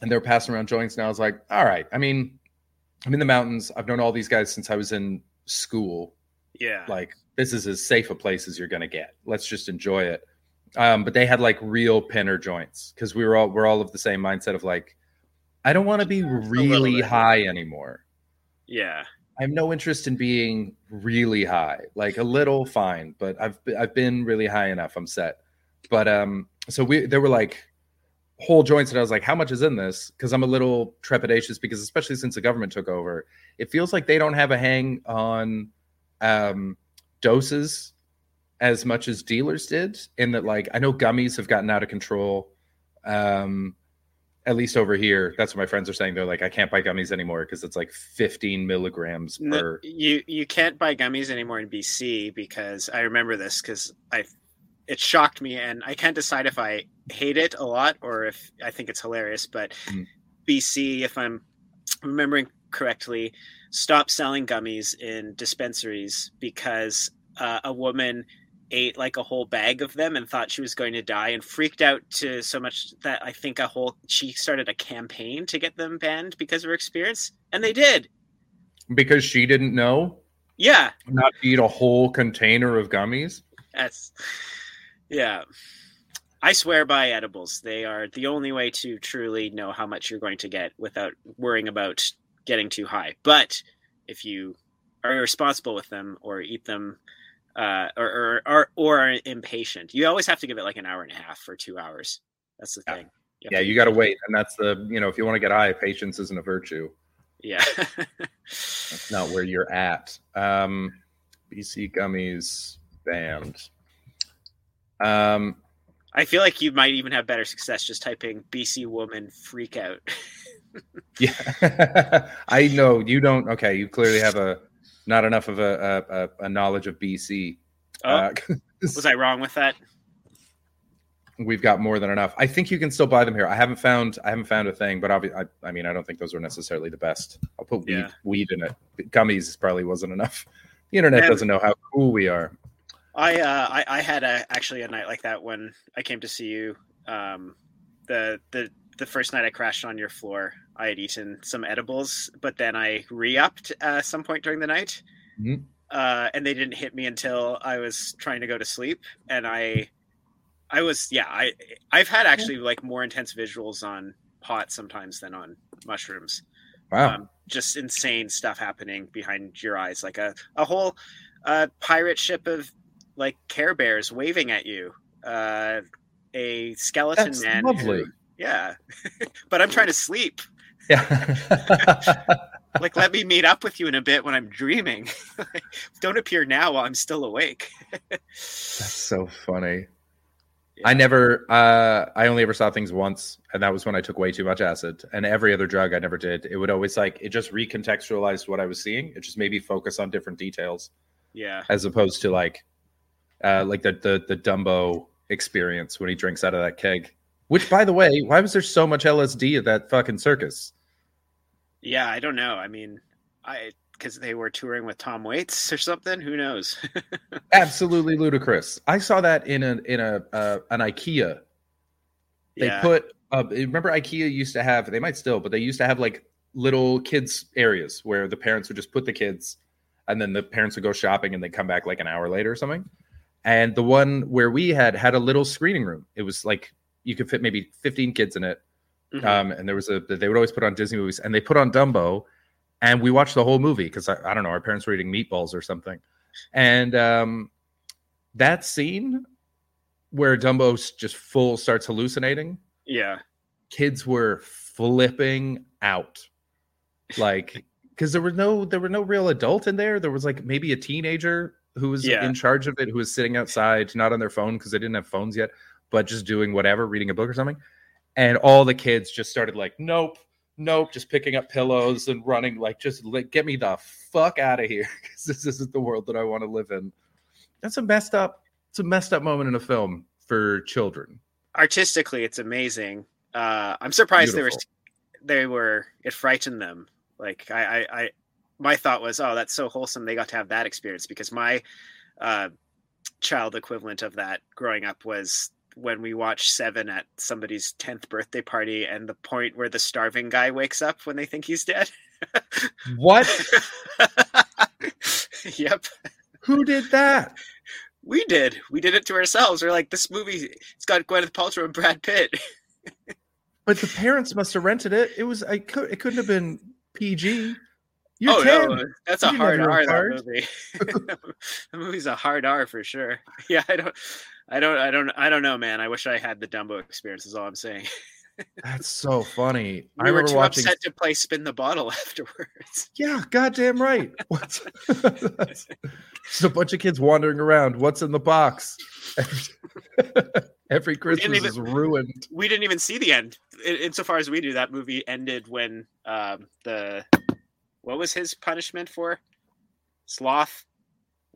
And they were passing around joints, and I was like, all right. I mean, I'm in the mountains. I've known all these guys since I was in school. Yeah. Like, this is as safe a place as you're going to get. Let's just enjoy it. But they had, like, real pinner joints because we're all of the same mindset of, like, I don't want to be really high anymore. Yeah. I have no interest in being really high. Like, a little, fine. But I've been really high enough. I'm set. But so they were, like, whole joints, and I was like, how much is in this? Because I'm a little trepidatious because especially since the government took over, it feels like they don't have a hang on doses as much as dealers did, in that, like, I know gummies have gotten out of control, at least over here. That's what my friends are saying. They're like, I can't buy gummies anymore because it's like 15 milligrams per. You can't buy gummies anymore in BC because I remember this because it shocked me, and I can't decide if I hate it a lot or if I think it's hilarious, but BC, if I'm remembering correctly, stopped selling gummies in dispensaries because a woman ate like a whole bag of them and thought she was going to die and freaked out to so much that I think she started a campaign to get them banned because of her experience, and they did. Because she didn't know? Yeah. Not to eat a whole container of gummies? That's... Yeah. I swear by edibles. They are the only way to truly know how much you're going to get without worrying about getting too high. But if you are irresponsible with them or eat them or are impatient, you always have to give it like an hour and a half or 2 hours. That's the thing. Yeah, you got to wait. And that's if you want to get high, patience isn't a virtue. Yeah. That's not where you're at. BC gummies banned. I feel like you might even have better success just typing BC woman freak out. Yeah, I know you don't. Okay. You clearly have not enough of a knowledge of BC. Was I wrong with that? we've got more than enough. I think you can still buy them here. I haven't found a thing, but I mean, I don't think those were necessarily the best. I'll put weed in it. Gummies probably wasn't enough. The internet doesn't know how cool we are. I had actually a night like that when I came to see you. The first night I crashed on your floor, I had eaten some edibles, but then I re-upped at some point during the night. Mm-hmm. And they didn't hit me until I was trying to go to sleep. And I've had actually like more intense visuals on pot sometimes than on mushrooms. Wow. Just insane stuff happening behind your eyes. Like a whole pirate ship of like Care Bears waving at you. A skeleton That's man. Lovely. But I'm trying to sleep. Yeah. Like, let me meet up with you in a bit when I'm dreaming. Don't appear now while I'm still awake. That's so funny. Yeah. I only ever saw things once, and that was when I took way too much acid. And every other drug I never did. It would always, like, it just recontextualized what I was seeing. It just made me focus on different details. Yeah. As opposed to, like the Dumbo experience when he drinks out of that keg. Which, by the way, why was there so much LSD at that fucking circus? Yeah, I don't know. I mean, because they were touring with Tom Waits or something. Who knows? Absolutely ludicrous. I saw that in an IKEA. They put remember IKEA used to have, they might still, but they used to have like little kids areas where the parents would just put the kids, and then the parents would go shopping and they come back like an hour later or something. And the one where we had a little screening room. It was like you could fit maybe 15 kids in it. Mm-hmm. And they would always put on Disney movies, and they put on Dumbo, and we watched the whole movie because I don't know, our parents were eating meatballs or something. And that scene where Dumbo's just full starts hallucinating, kids were flipping out, like, because there were no real adult in there. There was like maybe a teenager who was in charge of it, who was sitting outside, not on their phone because they didn't have phones yet, but just doing whatever, reading a book or something. And all the kids just started like, nope, just picking up pillows and running, like, just get me the fuck out of here, because this isn't the world that I want to live in. That's a messed up moment in a film for children. Artistically, it's amazing. I'm surprised it frightened them. Like, my thought was, oh, that's so wholesome. They got to have that experience, because my child equivalent of that growing up was when we watched Seven at somebody's 10th birthday party, and the point where the starving guy wakes up when they think he's dead. What? Yep. Who did that? We did it to ourselves. We're like, this movie, it's got Gwyneth Paltrow and Brad Pitt. But the parents must have rented it. It couldn't have been PG. No, that's a hard R, that movie. The movie's a hard R for sure. Yeah, I don't know, man. I wish I had the Dumbo experience, is all I'm saying. That's so funny. I remember watching. We were too upset to play Spin the Bottle afterwards. Yeah, goddamn right. What's just a bunch of kids wandering around. What's in the box? Every Christmas is ruined. We didn't even see the end. Insofar as we knew, that movie ended when what was his punishment for? Sloth,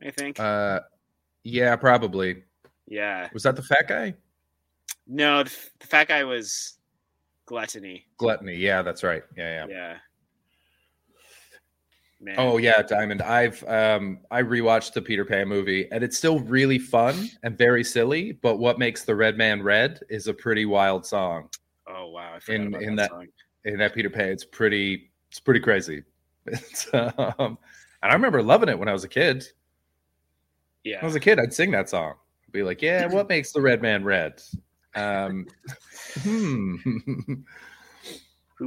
I think. Yeah, probably. Yeah. Was that the fat guy? No, the fat guy was gluttony. Gluttony. Yeah, that's right. Yeah. Yeah. Man. Oh yeah, Diamond. I rewatched the Peter Pan movie, and it's still really fun and very silly. But what makes the Red Man Red is a pretty wild song. Oh wow! I forgot about that song. In that Peter Pan, it's pretty crazy. And I remember loving it when I was a kid. Yeah, when I was a kid, I'd sing that song. Be like, yeah, what makes the Red Man red? Who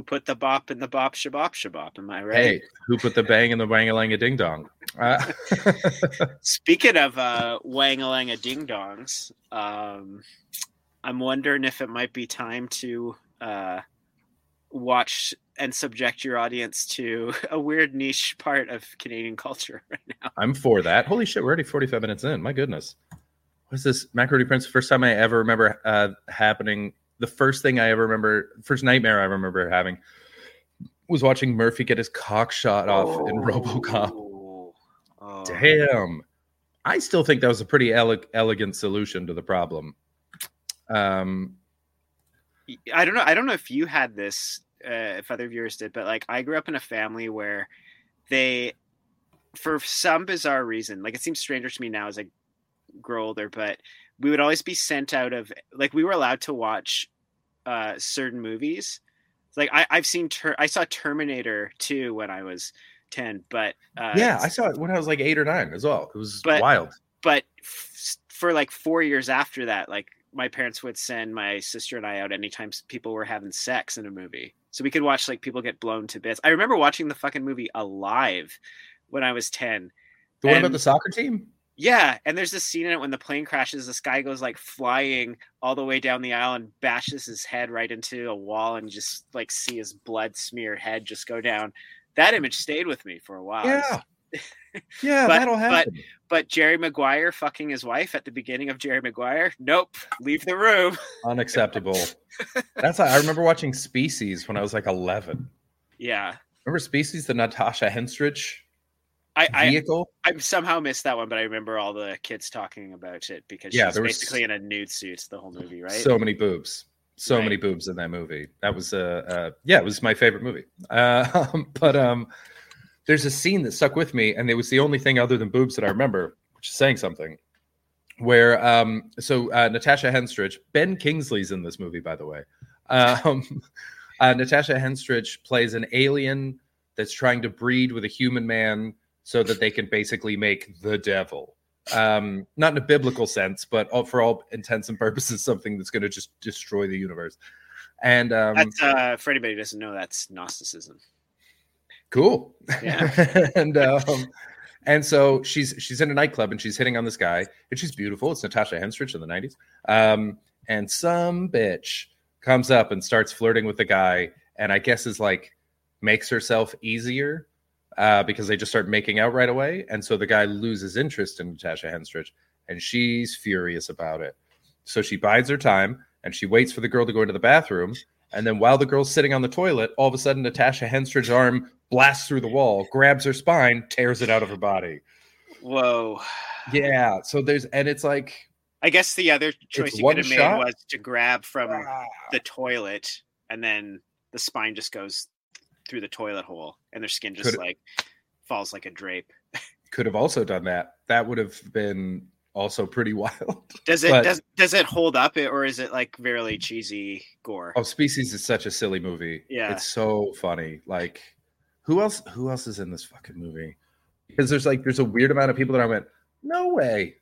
put the bop in the bop shabop shabop? Am I right? Hey, who put the bang in the wang-a-lang-a ding-dong? Speaking of wang-a-lang-a ding-dongs, I'm wondering if it might be time to watch and subject your audience to a weird niche part of Canadian culture right now. I'm for that. Holy shit, we're already 45 minutes in. My goodness. What's this? Macaroni Prince. First time I ever remember happening. The first thing I ever remember, first nightmare I remember having, was watching Murphy get his cock shot off in RoboCop. Oh. Damn. I still think that was a pretty elegant solution to the problem. I don't know. I don't know if you had this, if other viewers did, but like I grew up in a family where they, for some bizarre reason, like it seems stranger to me now as I grow older, but we would always be sent out of, like, we were allowed to watch certain movies. Like I saw Terminator 2 when I was 10, but yeah, I saw it when I was like 8 or 9 as well. It was wild. But for like 4 years after that, like my parents would send my sister and I out anytime people were having sex in a movie, so we could watch like people get blown to bits. I remember watching the fucking movie Alive when I was 10. The one about the soccer team? Yeah, and there's this scene in it when the plane crashes, this guy goes like flying all the way down the aisle and bashes his head right into a wall and just like see his blood smeared head just go down. That image stayed with me for a while. Yeah, yeah, but, that'll happen. But Jerry Maguire fucking his wife at the beginning of Jerry Maguire? Nope, leave the room. Unacceptable. That's I remember watching Species when I was like 11. Yeah. Remember Species, the Natasha Henstridge? I somehow missed that one, but I remember all the kids talking about it because she's basically in a nude suit the whole movie, right? So many boobs. So many boobs in that movie. That was, it was my favorite movie. But there's a scene that stuck with me, and it was the only thing other than boobs that I remember, which is saying something, where Natasha Henstridge, Ben Kingsley's in this movie, by the way. Natasha Henstridge plays an alien that's trying to breed with a human man, so that they can basically make the devil. Not in a biblical sense, but for all intents and purposes, something that's going to just destroy the universe. And that's, for anybody who doesn't know, that's Gnosticism. Cool. Yeah. And so she's in a nightclub and she's hitting on this guy. And she's beautiful. It's Natasha Henstridge in the 90s. And some bitch comes up and starts flirting with the guy. And I guess is like, makes herself easier. Because they just start making out right away. And so the guy loses interest in Natasha Henstridge, and she's furious about it. So she bides her time, and she waits for the girl to go into the bathroom. And then while the girl's sitting on the toilet, all of a sudden Natasha Henstridge's arm blasts through the wall, grabs her spine, tears it out of her body. Whoa. Yeah. So it's like... I guess the other choice you could have made was to grab from the toilet, and then the spine just goes... through the toilet hole, and their skin just like falls like a drape. Could have also done that. That would have been also pretty wild. Does it hold up, or is it like really cheesy gore? Oh, Species is such a silly movie. Yeah, it's so funny. Like, who else is in this fucking movie? Because there's a weird amount of people that I went, no way.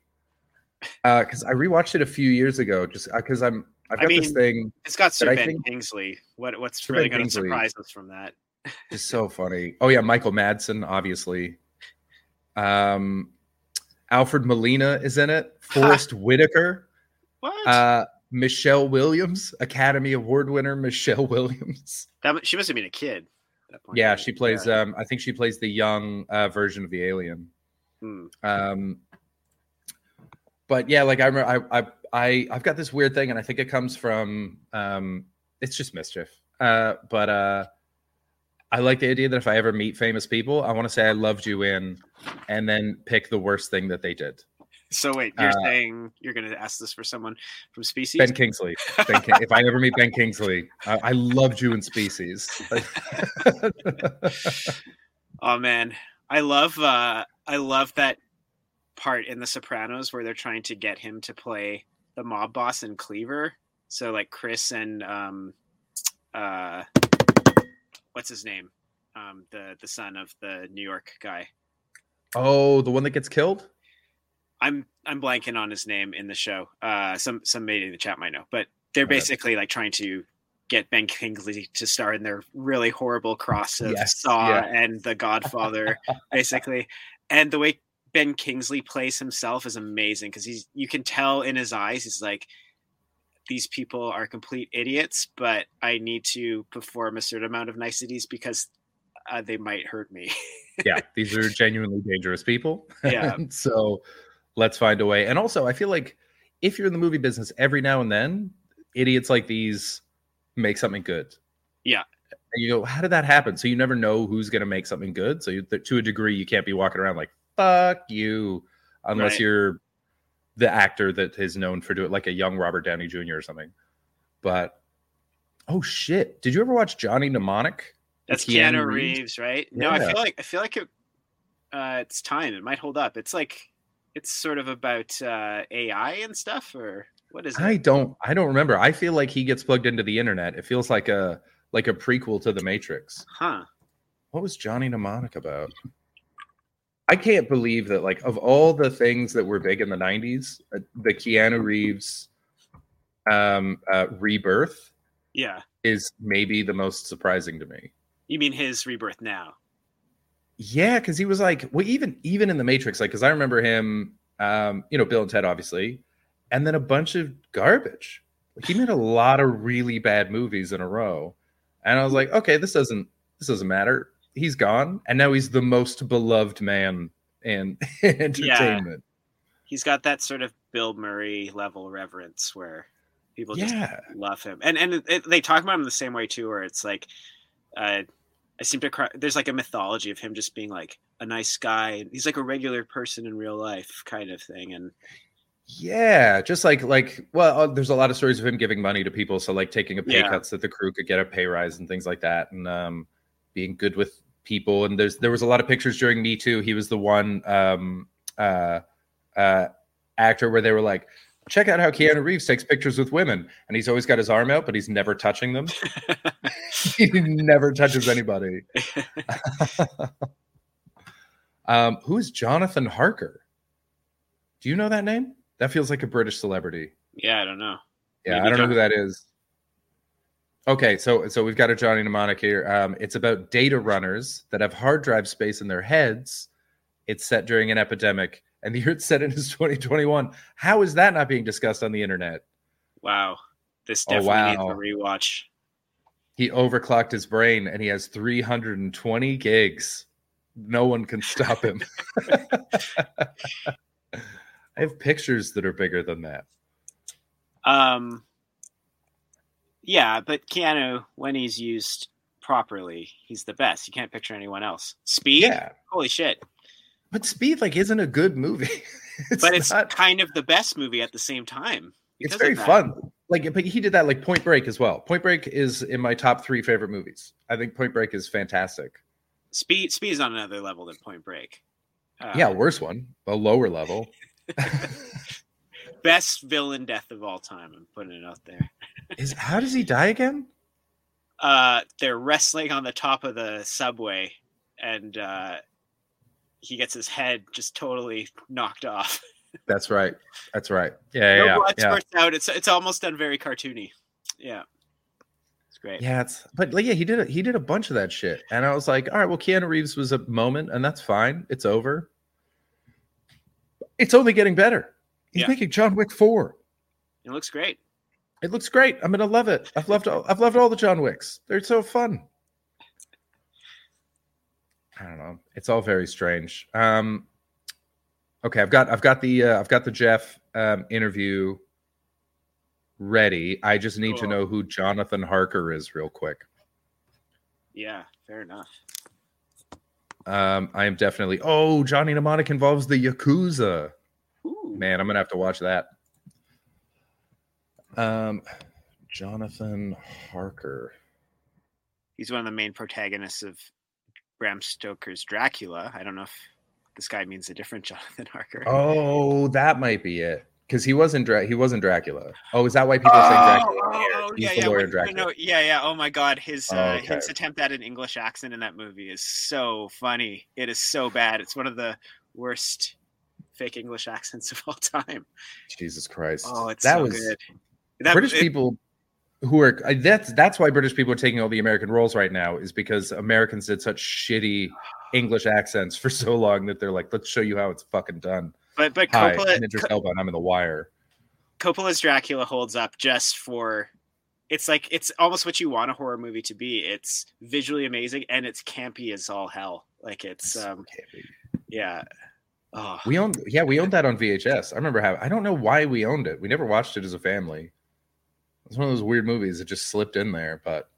Because I rewatched it a few years ago, just because I've got this thing. It's got Sir Ben Kingsley. What's really going to surprise us from that? It's so funny. Oh yeah, Michael Madsen, obviously. Alfred Molina is in it. Forrest Whitaker. What? Michelle Williams, Academy Award winner Michelle Williams. She must have been a kid at that point. Yeah, she plays. Yeah. I think she plays the young version of the alien. Hmm. But yeah, like I remember, I've got this weird thing, and I think it comes from it's just mischief. But I like the idea that if I ever meet famous people, I want to say I loved you in, and then pick the worst thing that they did. So wait, you're saying you're going to ask this for someone from Species? Ben Kingsley. If I ever meet Ben Kingsley, I loved you in Species. Oh man, I love that part in The Sopranos where they're trying to get him to play the mob boss in Cleaver. So like Chris and what's his name? The son of the New York guy. Oh, the one that gets killed? I'm blanking on his name in the show. Some mate in the chat might know, but they're basically like trying to get Ben Kingsley to star in their really horrible cross of Saw and The Godfather, basically. And the way Ben Kingsley plays himself is amazing because you can tell in his eyes, he's like, these people are complete idiots, but I need to perform a certain amount of niceties because they might hurt me. Yeah, these are genuinely dangerous people. Yeah. So let's find a way. And also, I feel like if you're in the movie business, every now and then, idiots like these make something good. Yeah. And you go, how did that happen? So you never know who's going to make something good. So to a degree, you can't be walking around like, fuck you, unless you're the actor that is known for doing, like a young Robert Downey Jr. or something. But oh shit, did you ever watch Johnny Mnemonic? That's Keanu Reeves, right? Yeah. No, I feel like it. It's time. It might hold up. It's like it's sort of about AI and stuff, or what is it? I don't remember. I feel like he gets plugged into the internet. It feels like a prequel to The Matrix. Huh. What was Johnny Mnemonic about? I can't believe that, like, of all the things that were big in the 90s, the Keanu Reeves rebirth is maybe the most surprising to me. You mean his rebirth now? Yeah, because he was like, well, even in The Matrix, like, because I remember him, Bill and Ted, obviously, and then a bunch of garbage. Like, he made a lot of really bad movies in a row. And I was like, okay, this doesn't matter. He's gone, and now he's the most beloved man in entertainment. Yeah. He's got that sort of Bill Murray level reverence where people just love him. And they talk about him the same way, too, where it's like, I seem to cry. There's like a mythology of him just being like a nice guy. He's like a regular person in real life kind of thing. And yeah, just like, there's a lot of stories of him giving money to people. So like taking a pay cut so that the crew could get a pay rise and things like that. And being good with people, and there was a lot of pictures during Me Too. He was the one actor where they were like, check out how Keanu Reeves takes pictures with women, and he's always got his arm out, but he's never touching them. He never touches anybody. Who is Jonathan Harker? Do you know that name? That feels like a British celebrity. Yeah, I don't know. Yeah, maybe I don't know who that is. Okay, so we've got a Johnny Mnemonic here. It's about data runners that have hard drive space in their heads. It's set during an epidemic, and the year it's set in is 2021. How is that not being discussed on the internet? Wow. This definitely needs a rewatch. He overclocked his brain, and he has 320 gigs. No one can stop him. I have pictures that are bigger than that. Yeah, but Keanu, when he's used properly, he's the best. You can't picture anyone else. Speed? Yeah. Holy shit. But Speed, like, isn't a good movie. It's kind of the best movie at the same time. It's very fun. Like, but he did that, like, Point Break as well. Point Break is in my top 3 favorite movies. I think Point Break is fantastic. Speed's on another level than Point Break. Worse one. A lower level. Best villain death of all time. I'm putting it out there. How does he die again? They're wrestling on the top of the subway, and he gets his head just totally knocked off. That's right. Yeah. Blood spurts out. It's almost done very cartoony. Yeah, it's great. Yeah, he did a bunch of that shit, and I was like, all right, well, Keanu Reeves was a moment, and that's fine. It's over. It's only getting better. He's making John Wick 4. It looks great. I'm gonna love it. I've loved all the John Wicks. They're so fun. I don't know. It's all very strange. Okay, I've got the Jeff interview ready. I just need to know who Jonathan Harker is real quick. Yeah, fair enough. I am definitely. Oh, Johnny Mnemonic involves the Yakuza. Ooh. Man, I'm gonna have to watch that. Jonathan Harker. He's one of the main protagonists of Bram Stoker's Dracula. I don't know if this guy means a different Jonathan Harker. Oh, that might be it. Because he wasn't Dracula. Oh, is that why people say Dracula? Oh, yeah. Wait, Dracula. No. Yeah. Oh my God, his attempt at an English accent in that movie is so funny. It is so bad. It's one of the worst fake English accents of all time. Jesus Christ. Oh, that was good. That's why British people are taking all the American roles right now, is because Americans did such shitty English accents for so long that they're like, let's show you how it's fucking done. But Coppola, I'm in The Wire. Coppola's Dracula holds up just for, it's like, it's almost what you want a horror movie to be. It's visually amazing and it's campy as all hell. Like it's so campy. Yeah. Oh. We owned that on VHS. I remember I don't know why we owned it. We never watched it as a family. It's one of those weird movies that just slipped in there. But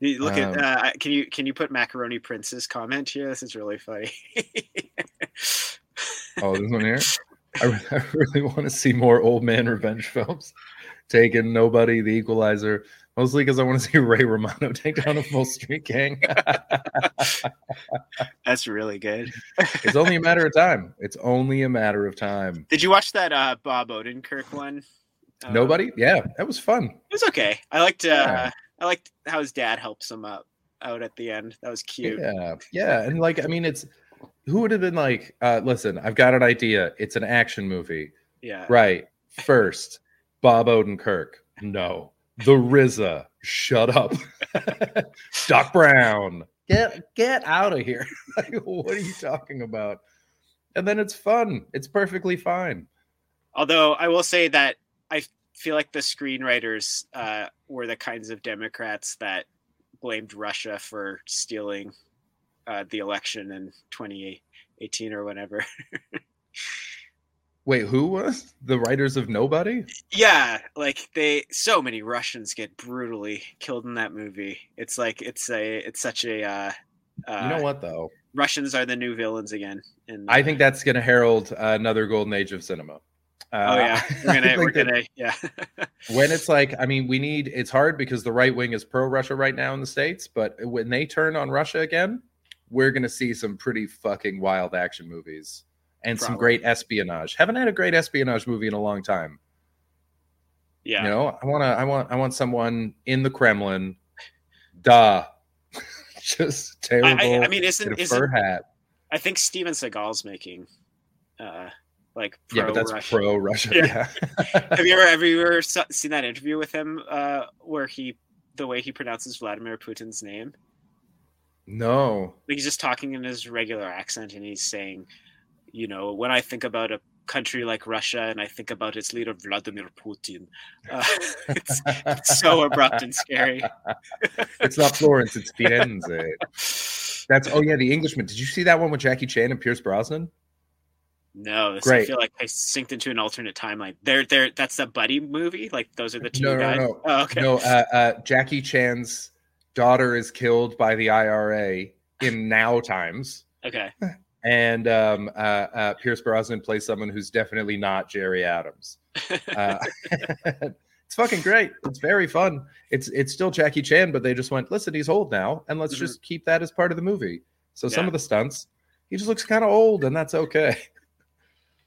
look at can you put Macaroni Prince's comment here? This is really funny. Oh, this one here. I really want to see more old man revenge films. Taken, Nobody, The Equalizer, mostly because I want to see Ray Romano take down a full street gang. That's really good. It's only a matter of time. It's only a matter of time. Did you watch that Bob Odenkirk one? Nobody? Yeah, that was fun. It was okay. I liked I liked how his dad helps him up out at the end. That was cute. Yeah, and like, I mean, it's who would have been like, listen, I've got an idea. It's an action movie. Yeah. Right. First, Bob Odenkirk. No. The RZA. Shut up. Doc Brown. Get out of here. Like, what are you talking about? And then it's fun. It's perfectly fine. Although I will say that I feel like the screenwriters were the kinds of Democrats that blamed Russia for stealing the election in 2018 or whenever. Wait, who was? The writers of Nobody? Yeah, like so many Russians get brutally killed in that movie. It's like it's such a. You know what though? Russians are the new villains again. And I think that's going to herald another golden age of cinema. Yeah. When it's like, I mean, it's hard because the right wing is pro Russia right now in the States, but when they turn on Russia again, we're going to see some pretty fucking wild action movies and Probably. Some great espionage. Haven't had a great espionage movie in a long time. Yeah. You know, I want someone in the Kremlin. Duh. Just terrible. I mean, isn't fur hat. I think Steven Seagal's making, like pro-Russia. Yeah, but that's pro-Russia. Yeah. Have you ever seen that interview with him where the way he pronounces Vladimir Putin's name? No. Like he's just talking in his regular accent and he's saying, you know, when I think about a country like Russia and I think about its leader, Vladimir Putin, it's so abrupt and scary. It's not Florence, it's Firenze. The Englishman. Did you see that one with Jackie Chan and Pierce Brosnan? No, I feel like I synced into an alternate timeline. There. That's the buddy movie. Like those are the two guys. No. Oh, okay. No, Jackie Chan's daughter is killed by the IRA in now times. Okay. And Pierce Brosnan plays someone who's definitely not Jerry Adams. It's fucking great. It's very fun. It's still Jackie Chan, but they just went, listen, he's old now, and let's just keep that as part of the movie. So some of the stunts, he just looks kind of old, and that's okay.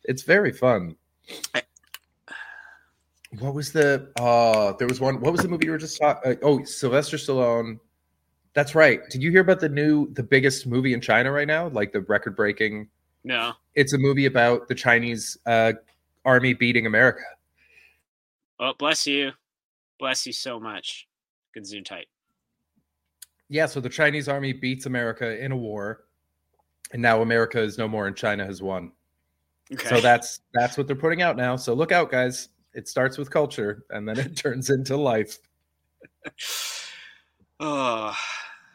It's very fun. What was the? There was one. What was the movie you were just talking? Sylvester Stallone. That's right. Did you hear about the biggest movie in China right now? Like the record-breaking. No. It's a movie about the Chinese army beating America. Oh, bless you! Bless you so much. Good zoom tight. Yeah. So the Chinese army beats America in a war, and now America is no more, and China has won. Okay. So that's what they're putting out now. So look out, guys. It starts with culture, and then it turns into life. Oh,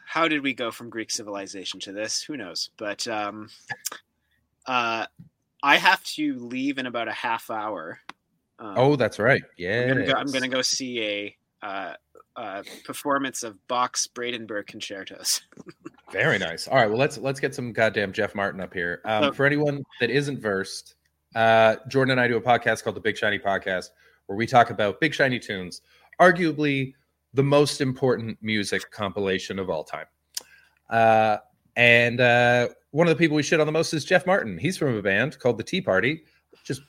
how did we go from Greek civilization to this? Who knows? But I have to leave in about a half hour. That's right. Yeah, I'm going to go see a performance of Bach's Brandenburg Concertos. Very nice. All right, well, let's get some goddamn Jeff Martin up here. For anyone that isn't versed, Jordan and I do a podcast called the Big Shiny Podcast, where we talk about Big Shiny Tunes, arguably the most important music compilation of all time. And one of the people we shit on the most is Jeff Martin. He's from a band called the Tea Party. Just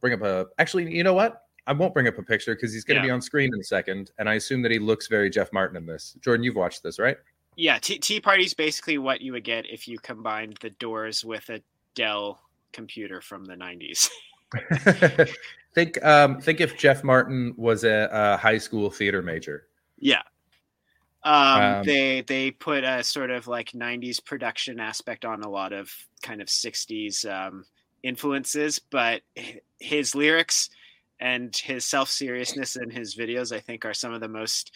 bring up actually, you know what? I won't bring up a picture because he's going to be on screen in a second, and I assume that he looks very Jeff Martin in this. Jordan, you've watched this, right? Yeah, Tea Party is basically what you would get if you combined the Doors with a Dell computer from the 90s. Think if Jeff Martin was a high school theater major. Yeah. They put a sort of like 90s production aspect on a lot of kind of 60s influences, but his lyrics and his self-seriousness in his videos, I think, are some of the most...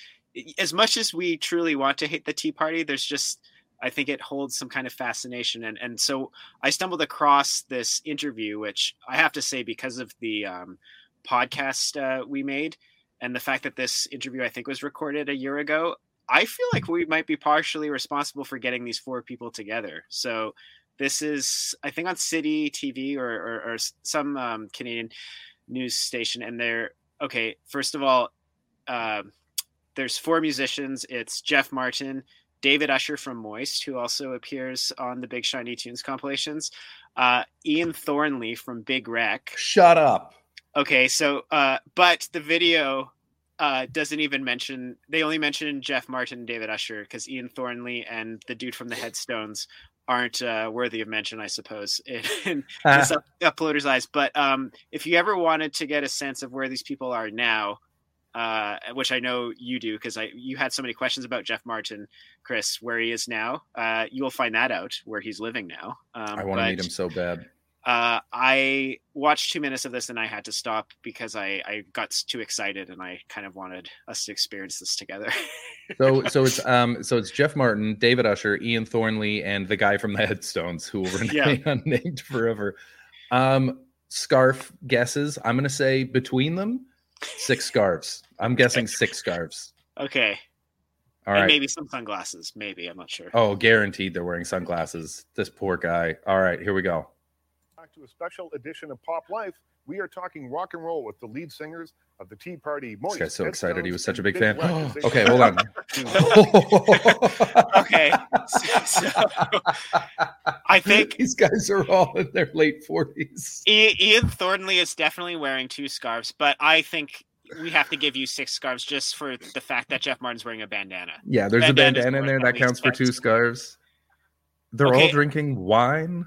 As much as we truly want to hate the Tea Party, there's just... I think it holds some kind of fascination. And so I stumbled across this interview, which I have to say, because of the podcast we made and the fact that this interview, I think, was recorded a year ago, I feel like we might be partially responsible for getting these four people together. So This is, I think, on City TV or some Canadian news station. And they're, okay, first of all, there's four musicians. It's Jeff Martin, David Usher from Moist, who also appears on the Big Shiny Tunes compilations, Ian Thornley from Big Wreck. Shut up. Okay, so, but the video doesn't even mention, they only mention Jeff Martin and David Usher, because Ian Thornley and the dude from the Headstones aren't worthy of mention, I suppose, in uploaders' eyes. But if you ever wanted to get a sense of where these people are now, which I know you do, because you had so many questions about Jeff Martin, Chris, where he is now, you will find that out, where he's living now. I want to meet him so bad. I watched 2 minutes of this and I had to stop because I got too excited and I kind of wanted us to experience this together. So it's Jeff Martin, David Usher, Ian Thornley, and the guy from the Headstones who will remain unnamed forever. Scarf guesses. I'm going to say between them, 6 scarves. I'm guessing 6 scarves. Okay. All right. And maybe some sunglasses. Maybe. I'm not sure. Oh, guaranteed they're wearing sunglasses. This poor guy. All right, here we go. To a special edition of Pop Life, we are talking rock and roll with the lead singers of the Tea Party. Moist, this guy's so excited. He was such a big fan. Oh, okay, hold on. Okay. So, I think these guys are all in their late 40s. Ian Thornley is definitely wearing 2 scarves, but I think we have to give you 6 scarves just for the fact that Jeff Martin's wearing a bandana. Yeah, there's a bandana in there. That counts for 2 scarves. They're all drinking wine.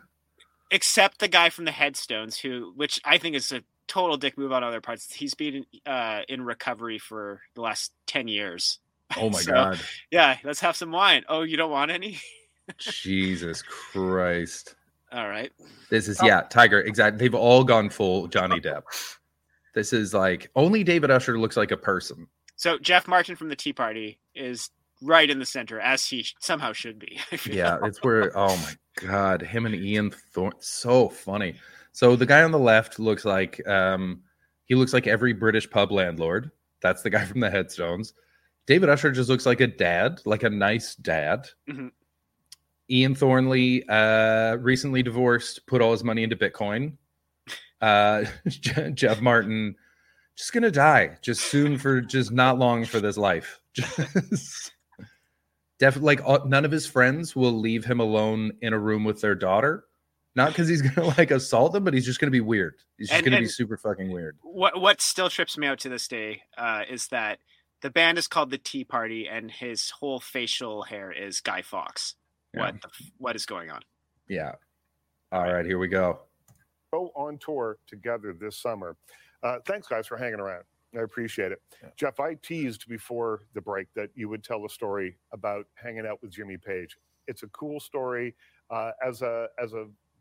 Except the guy from the Headstones, which I think is a total dick move on other parts. He's been in recovery for the last 10 years. Oh, my God. Yeah, let's have some wine. Oh, you don't want any? Jesus Christ. All right. This is, Tiger, exactly. They've all gone full Johnny Depp. This is like, only David Usher looks like a person. So Jeff Martin from the Tea Party is right in the center, as he somehow should be. Yeah, it's where, oh my God, him and Ian Thorne, so funny. So the guy on the left looks like, he looks like every British pub landlord. That's the guy from the Headstones. David Usher just looks like a dad, like a nice dad. Mm-hmm. Ian Thornley, recently divorced, put all his money into Bitcoin. Jeff Martin, just gonna die, just soon for, just not long for this life. Just... Definitely, like, none of his friends will leave him alone in a room with their daughter. Not because he's going to, like, assault them, but he's just going to be weird. He's just going to be super fucking weird. What still trips me out to this day is that the band is called the Tea Party, and his whole facial hair is Guy Fawkes. Yeah. What is going on? Yeah. All right, here we go. Go on tour together this summer. Thanks, guys, for hanging around. I appreciate it. Yeah. Jeff, I teased before the break that you would tell a story about hanging out with Jimmy Page. It's a cool story. As a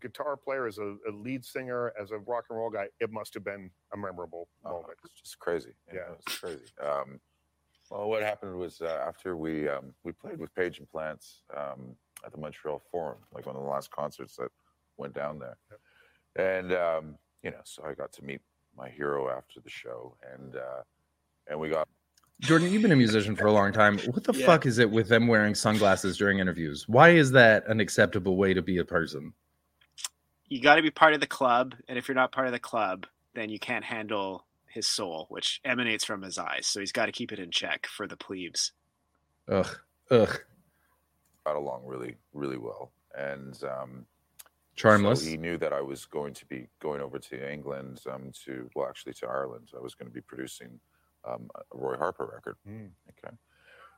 guitar player, as a lead singer, as a rock and roll guy, it must have been a memorable moment. It's just crazy. Yeah. It's crazy. Well, what happened was after we played with Page and Plants at the Montreal Forum, like one of the last concerts that went down there. Yeah. And, so I got to meet my hero after the show, and we got Jordan. You've been a musician for a long time. What the fuck is it with them wearing sunglasses during interviews? Why is that an acceptable way to be a person? You got to be part of the club, and if you're not part of the club, then you can't handle his soul, which emanates from his eyes. So he's got to keep it in check for the plebes. Ugh. Got along really, really well, and charmless. So he knew that I was going to be going over to England, to Ireland. I was going to be producing a Roy Harper record. Mm. Okay,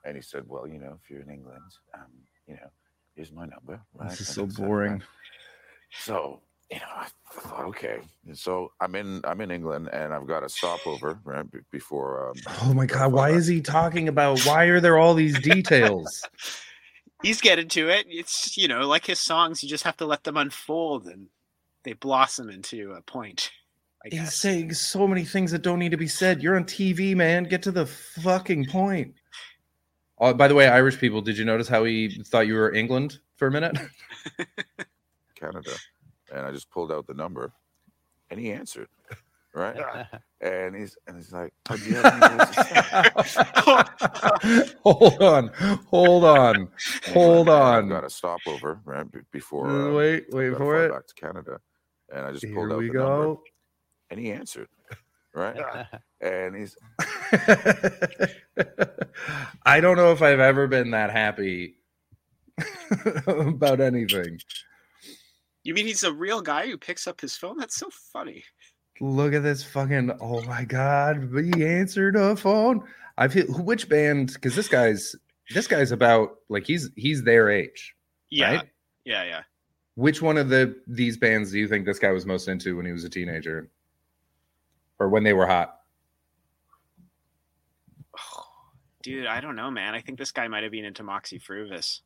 and he said, "Well, if you're in England, here's my number." Right? This is so boring. Right. So I thought, okay. And so I'm in England, and I've got a stopover right before. Oh my God! Why is he talking about? Why are there all these details? He's getting to it. It's, like his songs, you just have to let them unfold and they blossom into a point, I guess. He's saying so many things that don't need to be said. You're on TV, man. Get to the fucking point. Oh, by the way, Irish people, did you notice how he thought you were England for a minute? Canada. And I just pulled out the number and he answered. right? And he's like, oh, do you have any words to say? Hold on. I've got a stopover right before. Wait for it. Back to Canada, and I just pulled out the number, and he answered, right? And he's. I don't know if I've ever been that happy about anything. You mean he's a real guy who picks up his phone? That's so funny. Look at this fucking, oh my God, he answered a phone. I've hit which band? Because this guy's about, like, he's their age. Yeah. Right? Yeah. Which one of these bands do you think this guy was most into when he was a teenager? Or when they were hot? Oh, dude, I don't know, man. I think this guy might have been into Moxie Fruvis.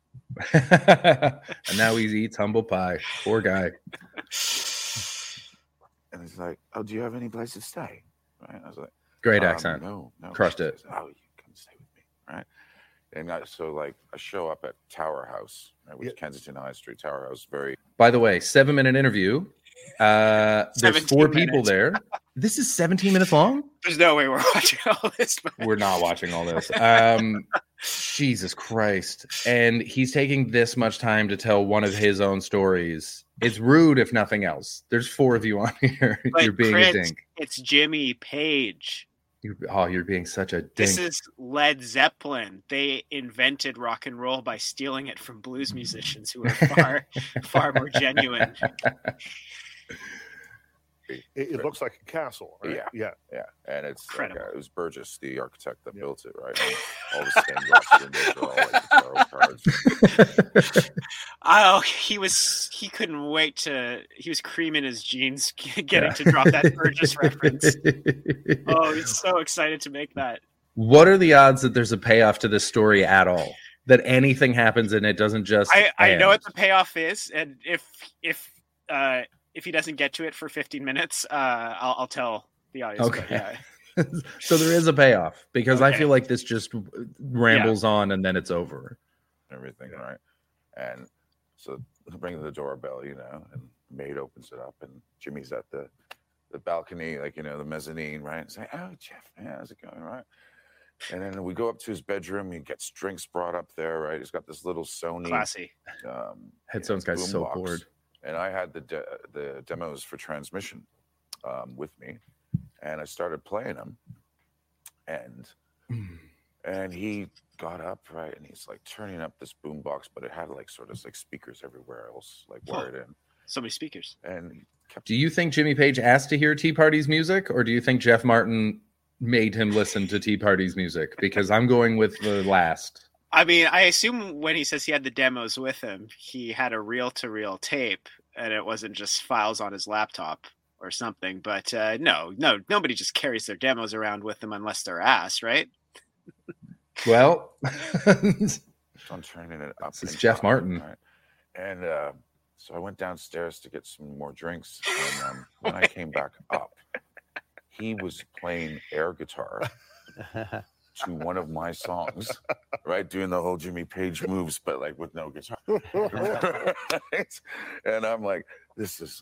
And now he eats humble pie. Poor guy. And it's like, oh, do you have any place to stay? Right? I was like, great accent. No. Crushed it. Says, oh, you come stay with me. Right? And I show up at Tower House, right, which is Kensington High Street. Tower House, very. By the way, 7-minute interview. There's 4 minutes. People there. This is 17 minutes long? There's no way we're watching all this. But... We're not watching all this. Jesus Christ. And he's taking this much time to tell one of his own stories. It's rude, if nothing else. There's 4 of you on here. But you're being a dink. It's Jimmy Page. You're being such a dink. This is Led Zeppelin. They invented rock and roll by stealing it from blues musicians who are far, far more genuine. It looks like a castle, right? Yeah. And it's incredible. It was Burgess, the architect, that built it, right? And all the stained glass windows are all tarot cards. Oh, he couldn't wait to. He was creaming his jeans, getting to drop that Burgess reference. Oh, he's so excited to make that. What are the odds that there's a payoff to this story at all? That anything happens and it doesn't just. I know what the payoff is, and if he doesn't get to it for 15 minutes, I'll tell the audience. Okay. But, yeah. So there is a payoff, because I feel like this just rambles on and then it's over. Everything, right? And so ring the doorbell, and maid opens it up, and Jimmy's at the balcony, the mezzanine, right? It's like, oh, Jeff, man, how's it going, right? And then we go up to his bedroom. He gets drinks brought up there, right? He's got this little Sony. Classy. Headstones guy's so bored. And I had the demos for Transmission with me, and I started playing them, and he got up, right, and he's like turning up this boombox, but it had sort of speakers everywhere else, wired in. So many speakers. And he kept. Do you think Jimmy Page asked to hear Tea Party's music, or do you think Jeff Martin made him listen to Tea Party's music? Because I'm going with the last. I mean, I assume when he says he had the demos with him, he had a reel-to-reel tape, and it wasn't just files on his laptop or something. But no, nobody just carries their demos around with them unless they're asked, right? Well, I'm turning it up. It's Jeff Martin. Right? And so I went downstairs to get some more drinks, and when I came back up, he was playing air guitar. To one of my songs, right? Doing the whole Jimmy Page moves, but with no guitar. Right? And I'm like, this is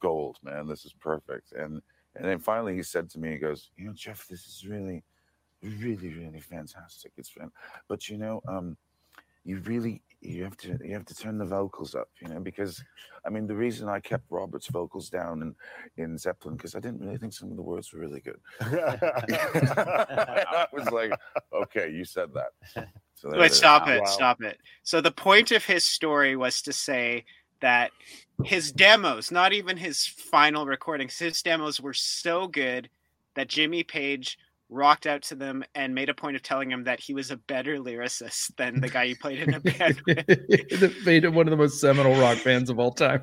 gold, man. This is perfect. And then finally he said to me, he goes, Jeff, this is really, really, really fantastic. But you have to turn the vocals up, because the reason I kept Robert's vocals down in Zeppelin, because I didn't really think some of the words were really good. I was like, okay, you said that. So wait, stop it. So the point of his story was to say that his demos, not even his final recordings, his demos were so good that Jimmy Page rocked out to them and made a point of telling him that he was a better lyricist than the guy he played in a band with. It made him one of the most seminal rock bands of all time.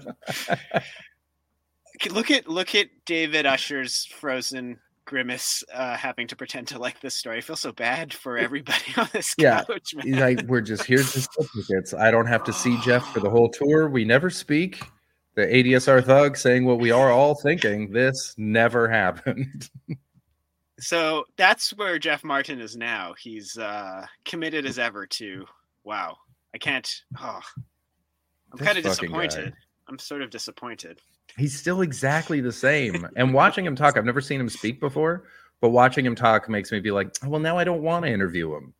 Look at David Usher's Frozen Grimace having to pretend to like this story. I feel so bad for everybody on this couch, man. He's like, we're just here to tickets. I don't have to see Jeff for the whole tour. We never speak. The ADSR thug saying what we are all thinking. This never happened. So that's where Jeff Martin is now. He's committed as ever to. Wow, I can't. Oh, I'm kind of disappointed. Guy. I'm sort of disappointed. He's still exactly the same. And watching him talk, I've never seen him speak before, but watching him talk makes me be like, oh, well, now I don't want to interview him.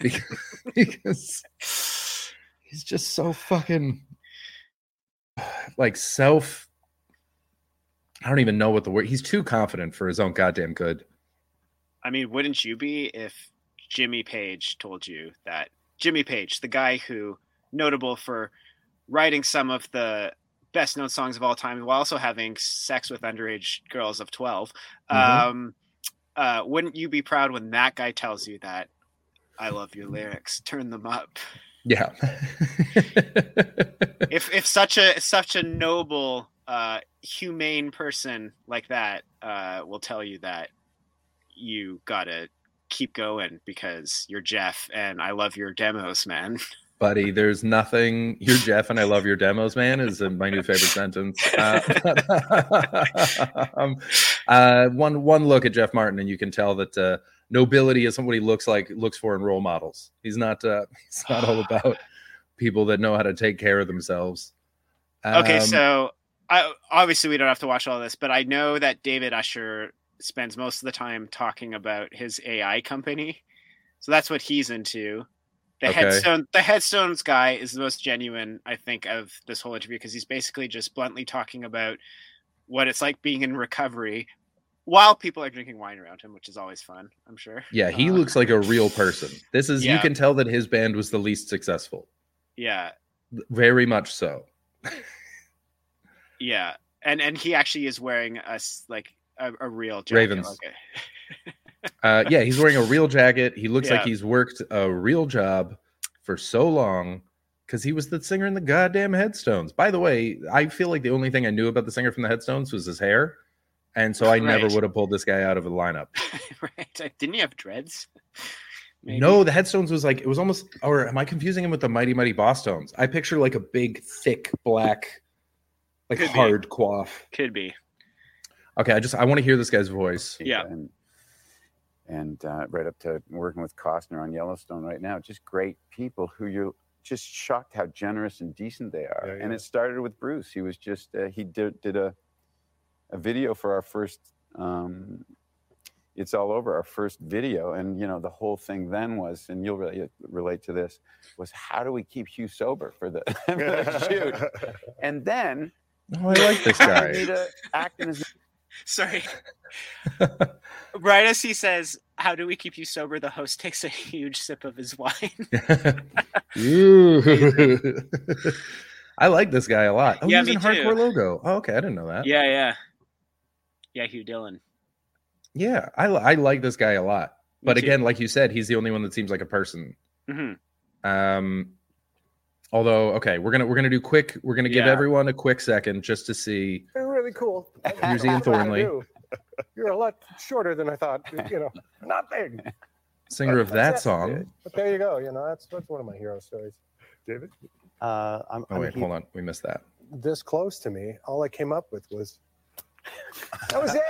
Because he's just so fucking like self. I don't even know what the word. He's too confident for his own goddamn good. I mean, wouldn't you be if Jimmy Page told you that? Jimmy Page, the guy who notable for writing some of the best known songs of all time while also having sex with underage girls of 12. Mm-hmm. Wouldn't you be proud when that guy tells you that? I love your lyrics. Turn them up. Yeah. If such a noble, humane person like that will tell you that, you gotta keep going because you're Jeff and I love your demos, man. Buddy, there's nothing. You're Jeff and I love your demos, man, is my new favorite sentence. One look at Jeff Martin and you can tell that. Nobility is somebody looks for in role models. He's not all about people that know how to take care of themselves. Okay, so obviously we don't have to watch all this, but I know that David Usher spends most of the time talking about his AI company. So that's what he's into. The Headstones guy is the most genuine, I think, of this whole interview because he's basically just bluntly talking about what it's like being in recovery while people are drinking wine around him, which is always fun, I'm sure. Yeah, he looks like a real person. This is, yeah. You can tell that his band was the least successful. Yeah. Very much so. Yeah. And he actually is wearing a real jacket. Ravens. Okay. Yeah, he's wearing a real jacket. He looks like he's worked a real job for so long because he was the singer in the goddamn Headstones. By the way, I feel like the only thing I knew about the singer from the Headstones was his hair. And so I never would have pulled this guy out of the lineup. Right? Didn't he have dreads? Maybe. No, the Headstones was like, it was almost, or am I confusing him with the Mighty Mighty Bosstones? I picture like a big, thick, black, like hard quaff. Could be. Okay, I want to hear this guy's voice. Yeah. And right up to working with Costner on Yellowstone right now, just great people who you're just shocked how generous and decent they are. Yeah. And it started with Bruce. He was just, he did a video for our first It's All Over, our first video. And, you know, the whole thing then was, and you'll really relate to this, was how do we keep Hugh sober for the shoot? And then... Oh, I like this guy. Sorry. Right as he says, how do we keep you sober? The host takes a huge sip of his wine. I like this guy a lot. Oh, yeah, he's in Hardcore Logo. Oh, okay. I didn't know that. Yeah. Yeah, Hugh Dillon. Yeah, I like this guy a lot. But again, like you said, he's the only one that seems like a person. Mm-hmm. Although, okay, we're gonna do quick. We're gonna give everyone a quick second just to see. They're really cool. Here's Ian Thornley. You're a lot shorter than I thought. You know, not big. Singer of that song. But there you go. You know, that's one of my hero stories. David. Hold on. We missed that. This close to me, all I came up with was. That was it.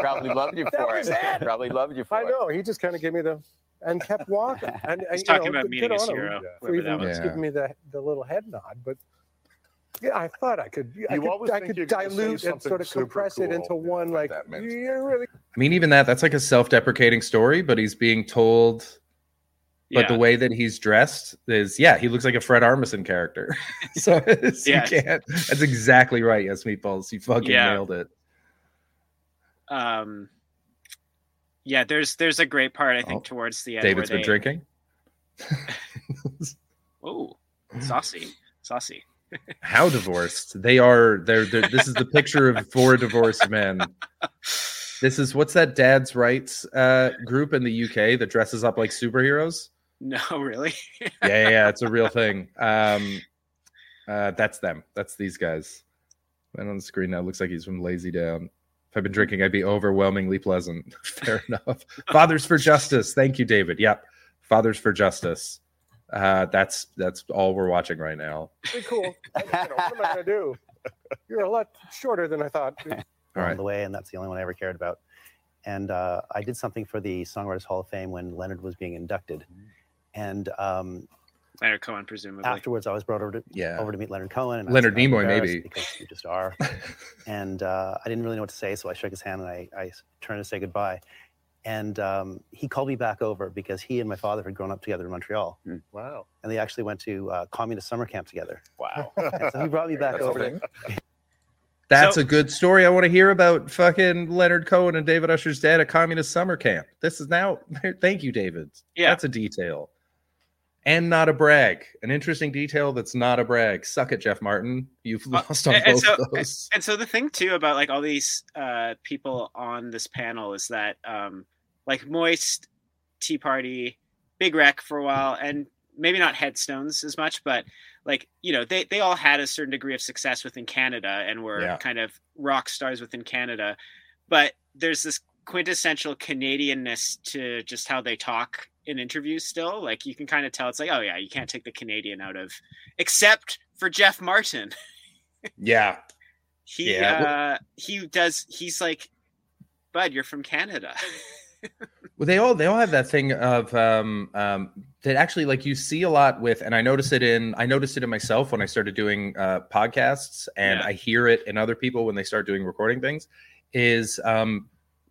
Probably loved you for that was it. Probably loved you for it. I know. He just kind of gave me the and kept walking. And he's talking about meeting his hero. He's giving me the little head nod, but yeah, I thought I could. I could dilute and sort of compress it into one. Like you're really. I mean, even that's like a self-deprecating story, but he's being told. But the way that he's dressed is, he looks like a Fred Armisen character. So you can't. That's exactly right. Yes, Meatballs, you fucking nailed it. There's a great part I think towards the end. David's been drinking. Oh, saucy. How divorced they are? They're this is the picture of four divorced men. This is what's that Dad's Rights group in the UK that dresses up like superheroes. No, really? yeah, it's a real thing. That's them. That's these guys. And on the screen now, looks like he's from Lazy Down. If I've been drinking, I'd be overwhelmingly pleasant. Fair enough. Fathers for Justice. Thank you, David. Yep. Fathers for Justice. That's all we're watching right now. Pretty cool. What am I going to do? You're a lot shorter than I thought. All right. The way, and that's the only one I ever cared about. And I did something for the Songwriters Hall of Fame when Leonard was being inducted. And Leonard Cohen, presumably. Afterwards, I was brought over to meet Leonard Cohen. And Leonard Nimoy, maybe. Because you just are. And I didn't really know what to say, so I shook his hand and I turned to say goodbye. And he called me back over because he and my father had grown up together in Montreal. Mm. Wow. And they actually went to communist summer camp together. Wow. And so he brought me back over. That's a good story. I want to hear about fucking Leonard Cohen and David Usher's dad at communist summer camp. This is now. Thank you, David. Yeah. That's a detail. And not a brag. An interesting detail that's not a brag. Suck it, Jeff Martin. You've lost on both of those. And so the thing, too, about like all these people on this panel is that like Moist, Tea Party, Big Wreck for a while, and maybe not Headstones as much, but like, you know, they all had a certain degree of success within Canada and were kind of rock stars within Canada. But there's this quintessential Canadianness to just how they talk in interviews still. Like you can kind of tell it's like, oh yeah, you can't take the Canadian out of, except for Jeff Martin. Yeah. He does. He's like, bud, you're from Canada. Well, they all have that thing of that actually, like, you see a lot with, and I noticed it in myself when I started doing podcasts, and I hear it in other people when they start doing recording things, is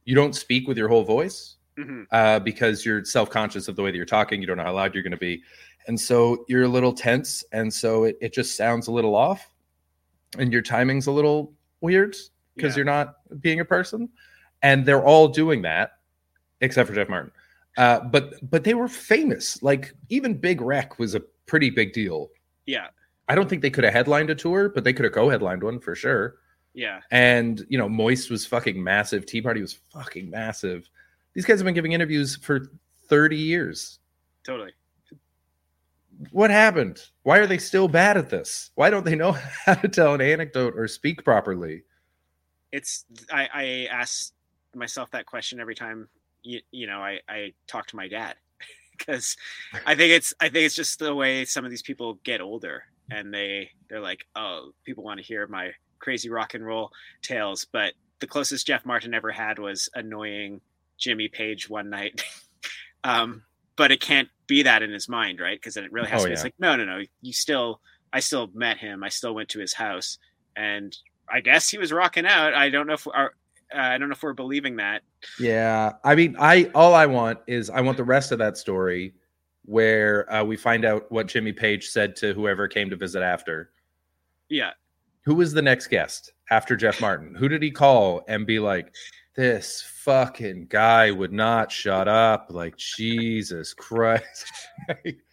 you don't speak with your whole voice. Mm-hmm. Because you're self-conscious of the way that you're talking. You don't know how loud you're going to be. And so you're a little tense. And so it just sounds a little off and your timing's a little weird because you're not being a person. And they're all doing that except for Jeff Martin. But they were famous. Like even Big Wreck was a pretty big deal. Yeah. I don't think they could have headlined a tour, but they could have co-headlined one for sure. Yeah. And, you know, Moist was fucking massive. Tea Party was fucking massive. These guys have been giving interviews for 30 years. Totally. What happened? Why are they still bad at this? Why don't they know how to tell an anecdote or speak properly? It's I ask myself that question every time, you know, I talk to my dad because I think it's just the way some of these people get older and they're like, oh, people want to hear my crazy rock and roll tales. But the closest Jeff Martin ever had was annoying Jimmy Page one night. But it can't be that in his mind, right? Because then it really has to be. It's like, no. I still met him. I still went to his house, and I guess he was rocking out. I don't know if we're believing that. Yeah, I mean, I want the rest of that story where we find out what Jimmy Page said to whoever came to visit after. Yeah. Who was the next guest after Jeff Martin? Who did he call and be like, this fucking guy would not shut up, like, Jesus Christ. You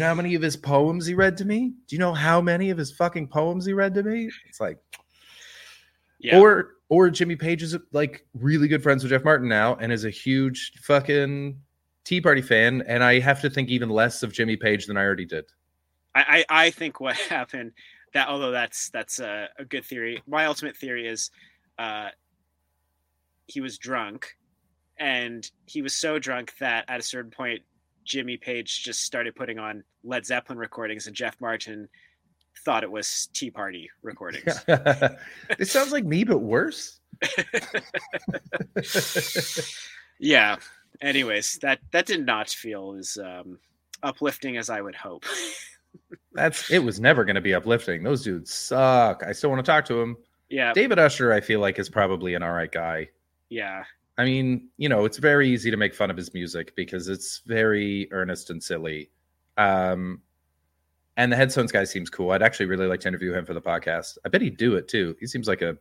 know how many of his poems he read to me? Do you know how many of his fucking poems he read to me? It's like, or Jimmy Page is like really good friends with Jeff Martin now and is a huge fucking Tea Party fan. And I have to think even less of Jimmy Page than I already did. I think what happened, that although that's a good theory, my ultimate theory is, he was drunk, and he was so drunk that at a certain point, Jimmy Page just started putting on Led Zeppelin recordings, and Jeff Martin thought it was Tea Party recordings. It sounds like me, but worse. Yeah. Anyways, that did not feel as uplifting as I would hope. It was never going to be uplifting. Those dudes suck. I still want to talk to him. Yeah. David Usher, I feel like, is probably an all right guy. Yeah. I mean, you know, it's very easy to make fun of his music because it's very earnest and silly. And the Headstones guy seems cool. I'd actually really like to interview him for the podcast. I bet he'd do it too. He seems like a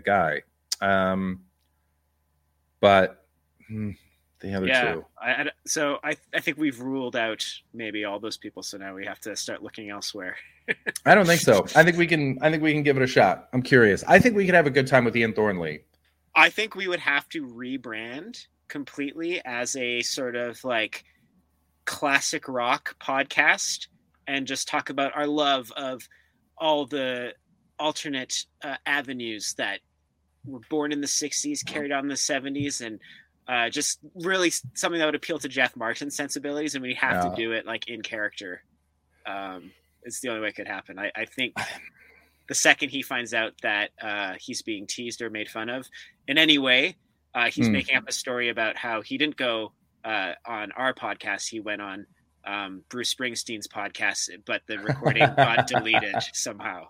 guy. But the other two. I think we've ruled out maybe all those people. So now we have to start looking elsewhere. I don't think so. I think we can give it a shot. I'm curious. I think we could have a good time with Ian Thornley. I think we would have to rebrand completely as a sort of like classic rock podcast and just talk about our love of all the alternate avenues that were born in the 60s, carried on in the 70s, and just really something that would appeal to Jeff Martin's sensibilities. And we have to do it like in character. It's the only way it could happen. I think the second he finds out that he's being teased or made fun of in any way, he's making up a story about how he didn't go on our podcast. He went on Bruce Springsteen's podcast, but the recording got deleted somehow.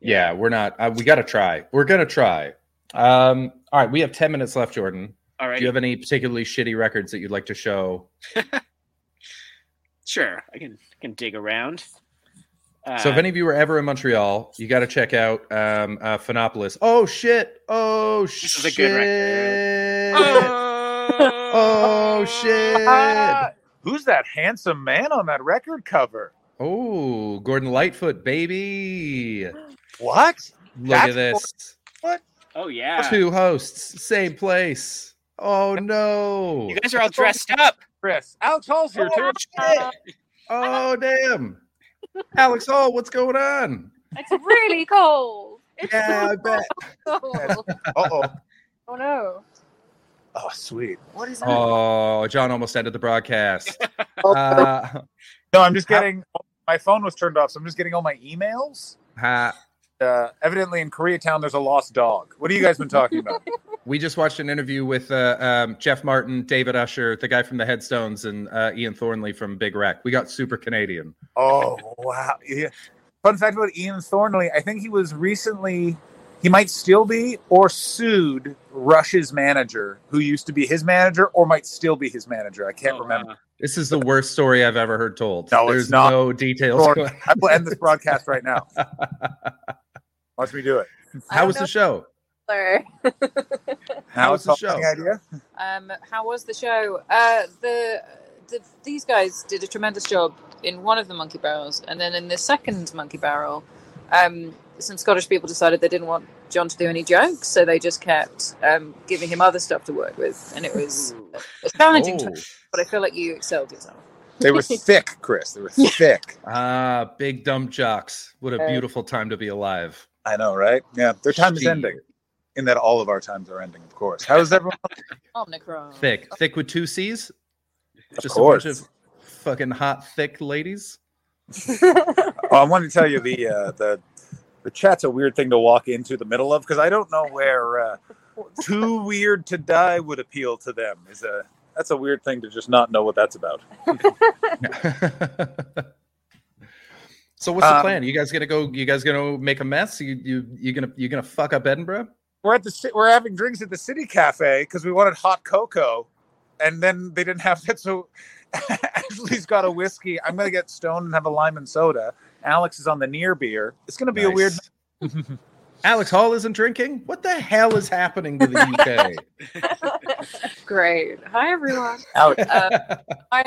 Yeah, we're not. We got to try. We're going to try. All right. We have 10 minutes left, Jordan. All right. Do you have any particularly shitty records that you'd like to show? Sure. I can dig around. So if any of you were ever in Montreal, you got to check out Phenopolis. Oh, shit. Oh, shit. This is a good record. Oh, shit. Who's that handsome man on that record cover? Oh, Gordon Lightfoot, baby. What? Look at this. What? Oh, yeah. Two hosts, same place. Oh, no. You guys are all dressed up. Chris, Alex Hall's here, too. Oh, damn. Alex Hall, what's going on? It's really cold. I bet. Uh-oh. Oh, no. Oh, sweet. What is that? Oh, John almost ended the broadcast. No, I'm just getting... My phone was turned off, so I'm just getting all my emails. Evidently, in Koreatown, there's a lost dog. What have you guys been talking about? We just watched an interview with Jeff Martin, David Usher, the guy from the Headstones, and Ian Thornley from Big Wreck. We got super Canadian. Oh, wow. Yeah. Fun fact about Ian Thornley, I think he was recently... He might still be or sued Rush's manager, who used to be his manager or might still be his manager. I can't remember. This is the worst story I've ever heard told. No, there's no details. I will end this broadcast right now. Watch me do it. How was the show? How was the show? Any idea? How was the show? These guys did a tremendous job in one of the Monkey Barrels. And then in the second Monkey Barrel, some Scottish people decided they didn't want John to do any jokes, so they just kept giving him other stuff to work with, and it was a challenging time, but I feel like you excelled yourself. They were thick, Chris. They were thick. Big dumb jocks. What a beautiful time to be alive. I know, right? Yeah, their time is ending, in that all of our times are ending, of course. How is everyone? Omicron. Thick with two C's? Just a bunch of fucking hot, thick ladies? I wanted to tell you the chat's a weird thing to walk into the middle of, because I don't know where Too Weird to Die would appeal to them. That's a weird thing to just not know what that's about. So what's the plan? You guys gonna make a mess? You gonna fuck up Edinburgh? We're having drinks at the City Cafe because we wanted hot cocoa, and then they didn't have that. So Ashley's got a whiskey. I'm gonna get stoned and have a lime and soda. Alex is on the near beer. It's going to be a weird... Alex Hall isn't drinking? What the hell is happening to the UK? Great. Hi, everyone. Alex. I've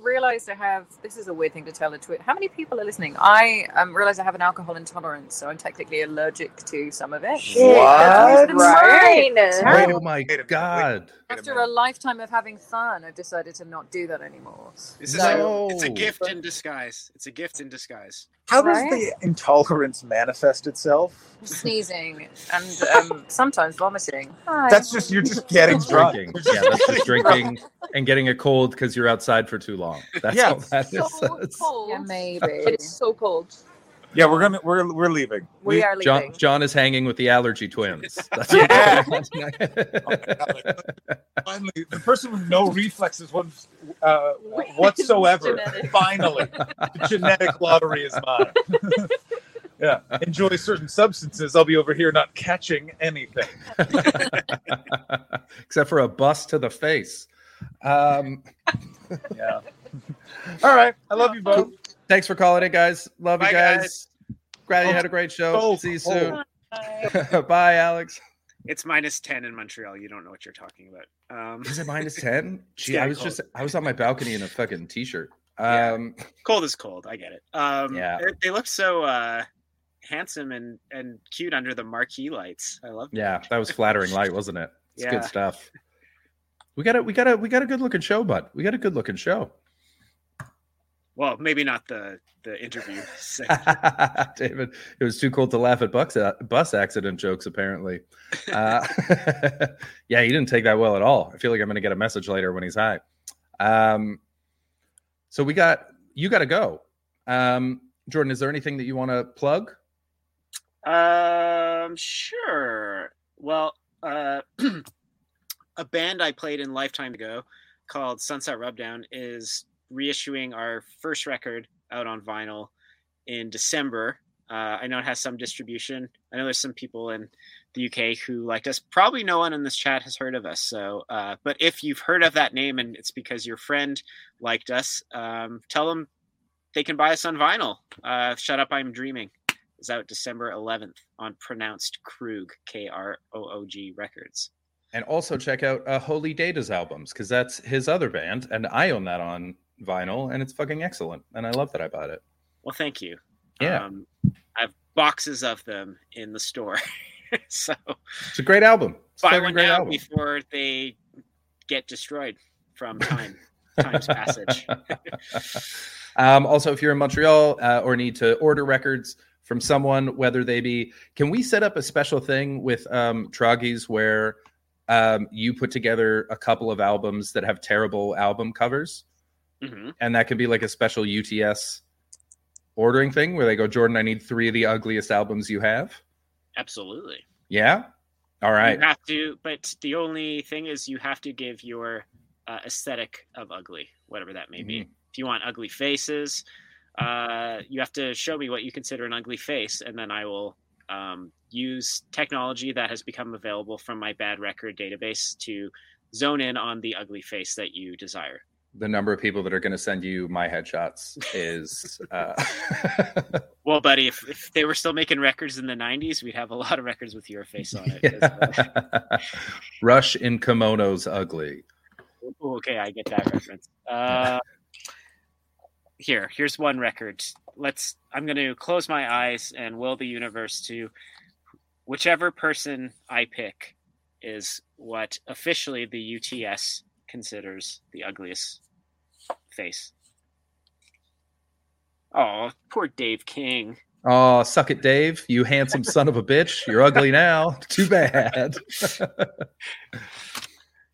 realized I have... This is a weird thing to tell a Twitch. How many people are listening? I realized I have an alcohol intolerance, so I'm technically allergic to some of it. Shit. What? Right. Oh, my God. After a lifetime of having fun, I've decided to not do that anymore. It's a gift in disguise. It's a gift in disguise. How does the intolerance manifest itself? Sneezing and sometimes vomiting. Hi. That's just, you're just getting drunk. Yeah, that's just drinking and getting a cold because you're outside for too long. That's all that is. Cold. Yeah, maybe. It's so cold. Yeah, we're leaving. We are leaving. John is hanging with the allergy twins. That's Finally, the person with no reflexes whatsoever. Finally, the genetic lottery is mine. Yeah, enjoy certain substances. I'll be over here not catching anything, except for a bust to the face. Yeah. All right, I love you both. Thanks for calling in, guys. Love you guys. Glad you had a great show. See you soon. Bye. Bye, Alex. It's -10 in Montreal. You don't know what you're talking about. Is it -10? Gee, I was on my balcony in a fucking t-shirt. Yeah. Cold is cold. I get it. They look so handsome and cute under the marquee lights. I love that. Yeah, that was flattering light, wasn't it? It's good stuff. We got a good looking show, bud. We got a good looking show. Well, maybe not the interview. David, it was too cold to laugh at bus accident jokes, apparently. Yeah, he didn't take that well at all. I feel like I'm going to get a message later when he's high. So you got to go. Jordan, is there anything that you want to plug? Sure. Well, a band I played in lifetime ago called Sunset Rubdown is reissuing our first record out on vinyl in December. I know it has some distribution. I know there's some people in the UK who liked us. Probably no one in this chat has heard of us. So, but if you've heard of that name and it's because your friend liked us, tell them they can buy us on vinyl. Shut Up, I'm Dreaming is out December 11th on Pronounced Krug, Kroog Records. And also check out Holy Data's albums, because that's his other band, and I own that on vinyl, and it's fucking excellent, and I love that I bought it. Well, thank you. Yeah. I have boxes of them in the store. So it's a great album. Buy one now before they get destroyed from time's passage. Also, if you're in Montreal or need to order records from someone, whether they be, can we set up a special thing with Troggies where you put together a couple of albums that have terrible album covers? Mm-hmm. And that could be like a special UTS ordering thing where they go, Jordan, I need 3 of the ugliest albums you have. Absolutely. Yeah. All right. You have to, but the only thing is you have to give your aesthetic of ugly, whatever that may be. If you want ugly faces, you have to show me what you consider an ugly face, and then I will use technology that has become available from my bad record database to zone in on the ugly face that you desire. The number of people that are going to send you my headshots is... Well, buddy, if they were still making records in the 90s, we'd have a lot of records with your face on it. Yeah. Rush in kimonos ugly. Okay, I get that reference. Here's one record. I'm going to close my eyes and will the universe to... Whichever person I pick is what officially the UTS considers the ugliest face. Oh, poor Dave King. Oh, suck it, Dave. You handsome son of a bitch. You're ugly now. Too bad.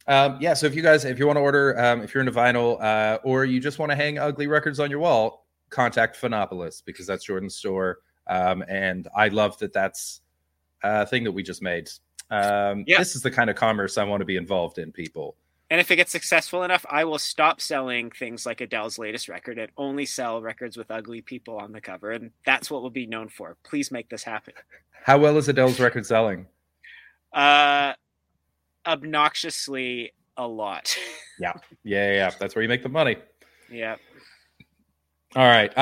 Yeah, so if you want to order, if you're into vinyl or you just want to hang ugly records on your wall, contact Phenopolis, because that's Jordan's store. And I love that that's a thing that we just made. Yeah. This is the kind of commerce I want to be involved in, people. And if it gets successful enough, I will stop selling things like Adele's latest record and only sell records with ugly people on the cover. And that's what we'll be known for. Please make this happen. How well is Adele's record selling? Obnoxiously a lot. Yeah. That's where you make the money. Yeah. All right.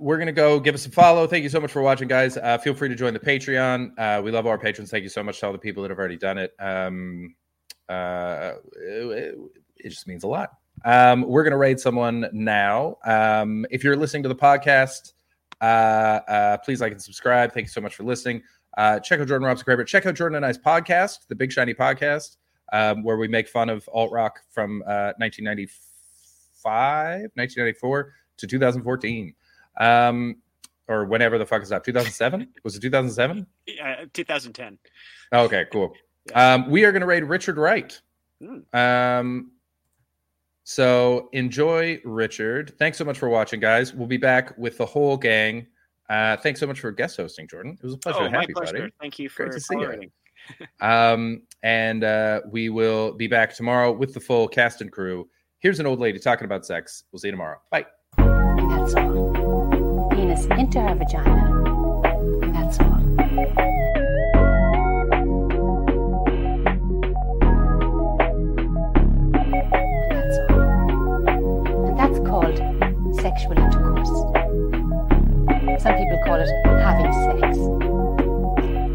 We're going to go give us a follow. Thank you so much for watching, guys. Feel free to join the Patreon. We love our patrons. Thank you so much to all the people that have already done it. It just means a lot. We're going to raid someone now. If you're listening to the podcast, please like and subscribe. Thank you so much for listening. Check out Jordan Robson Cramer. Check out Jordan and I's podcast, The Big Shiny Podcast, where we make fun of alt-rock from 1994 to 2014. Or whenever the fuck is that, 2007? Was it 2007? 2010. Okay, cool. Yeah. We are going to raid Richard Wright. So enjoy, Richard. Thanks so much for watching, guys. We'll be back with the whole gang. Thanks so much for guest hosting, Jordan. It was a pleasure to have you, buddy. Thank you for collaborating. And we will be back tomorrow with the full cast and crew. Here's an old lady talking about sex. We'll see you tomorrow. Bye. And that's all. Penis into her vagina. And that's all. Sexual intercourse. Some people call it having sex.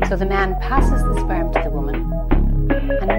So the man passes the sperm to the woman, and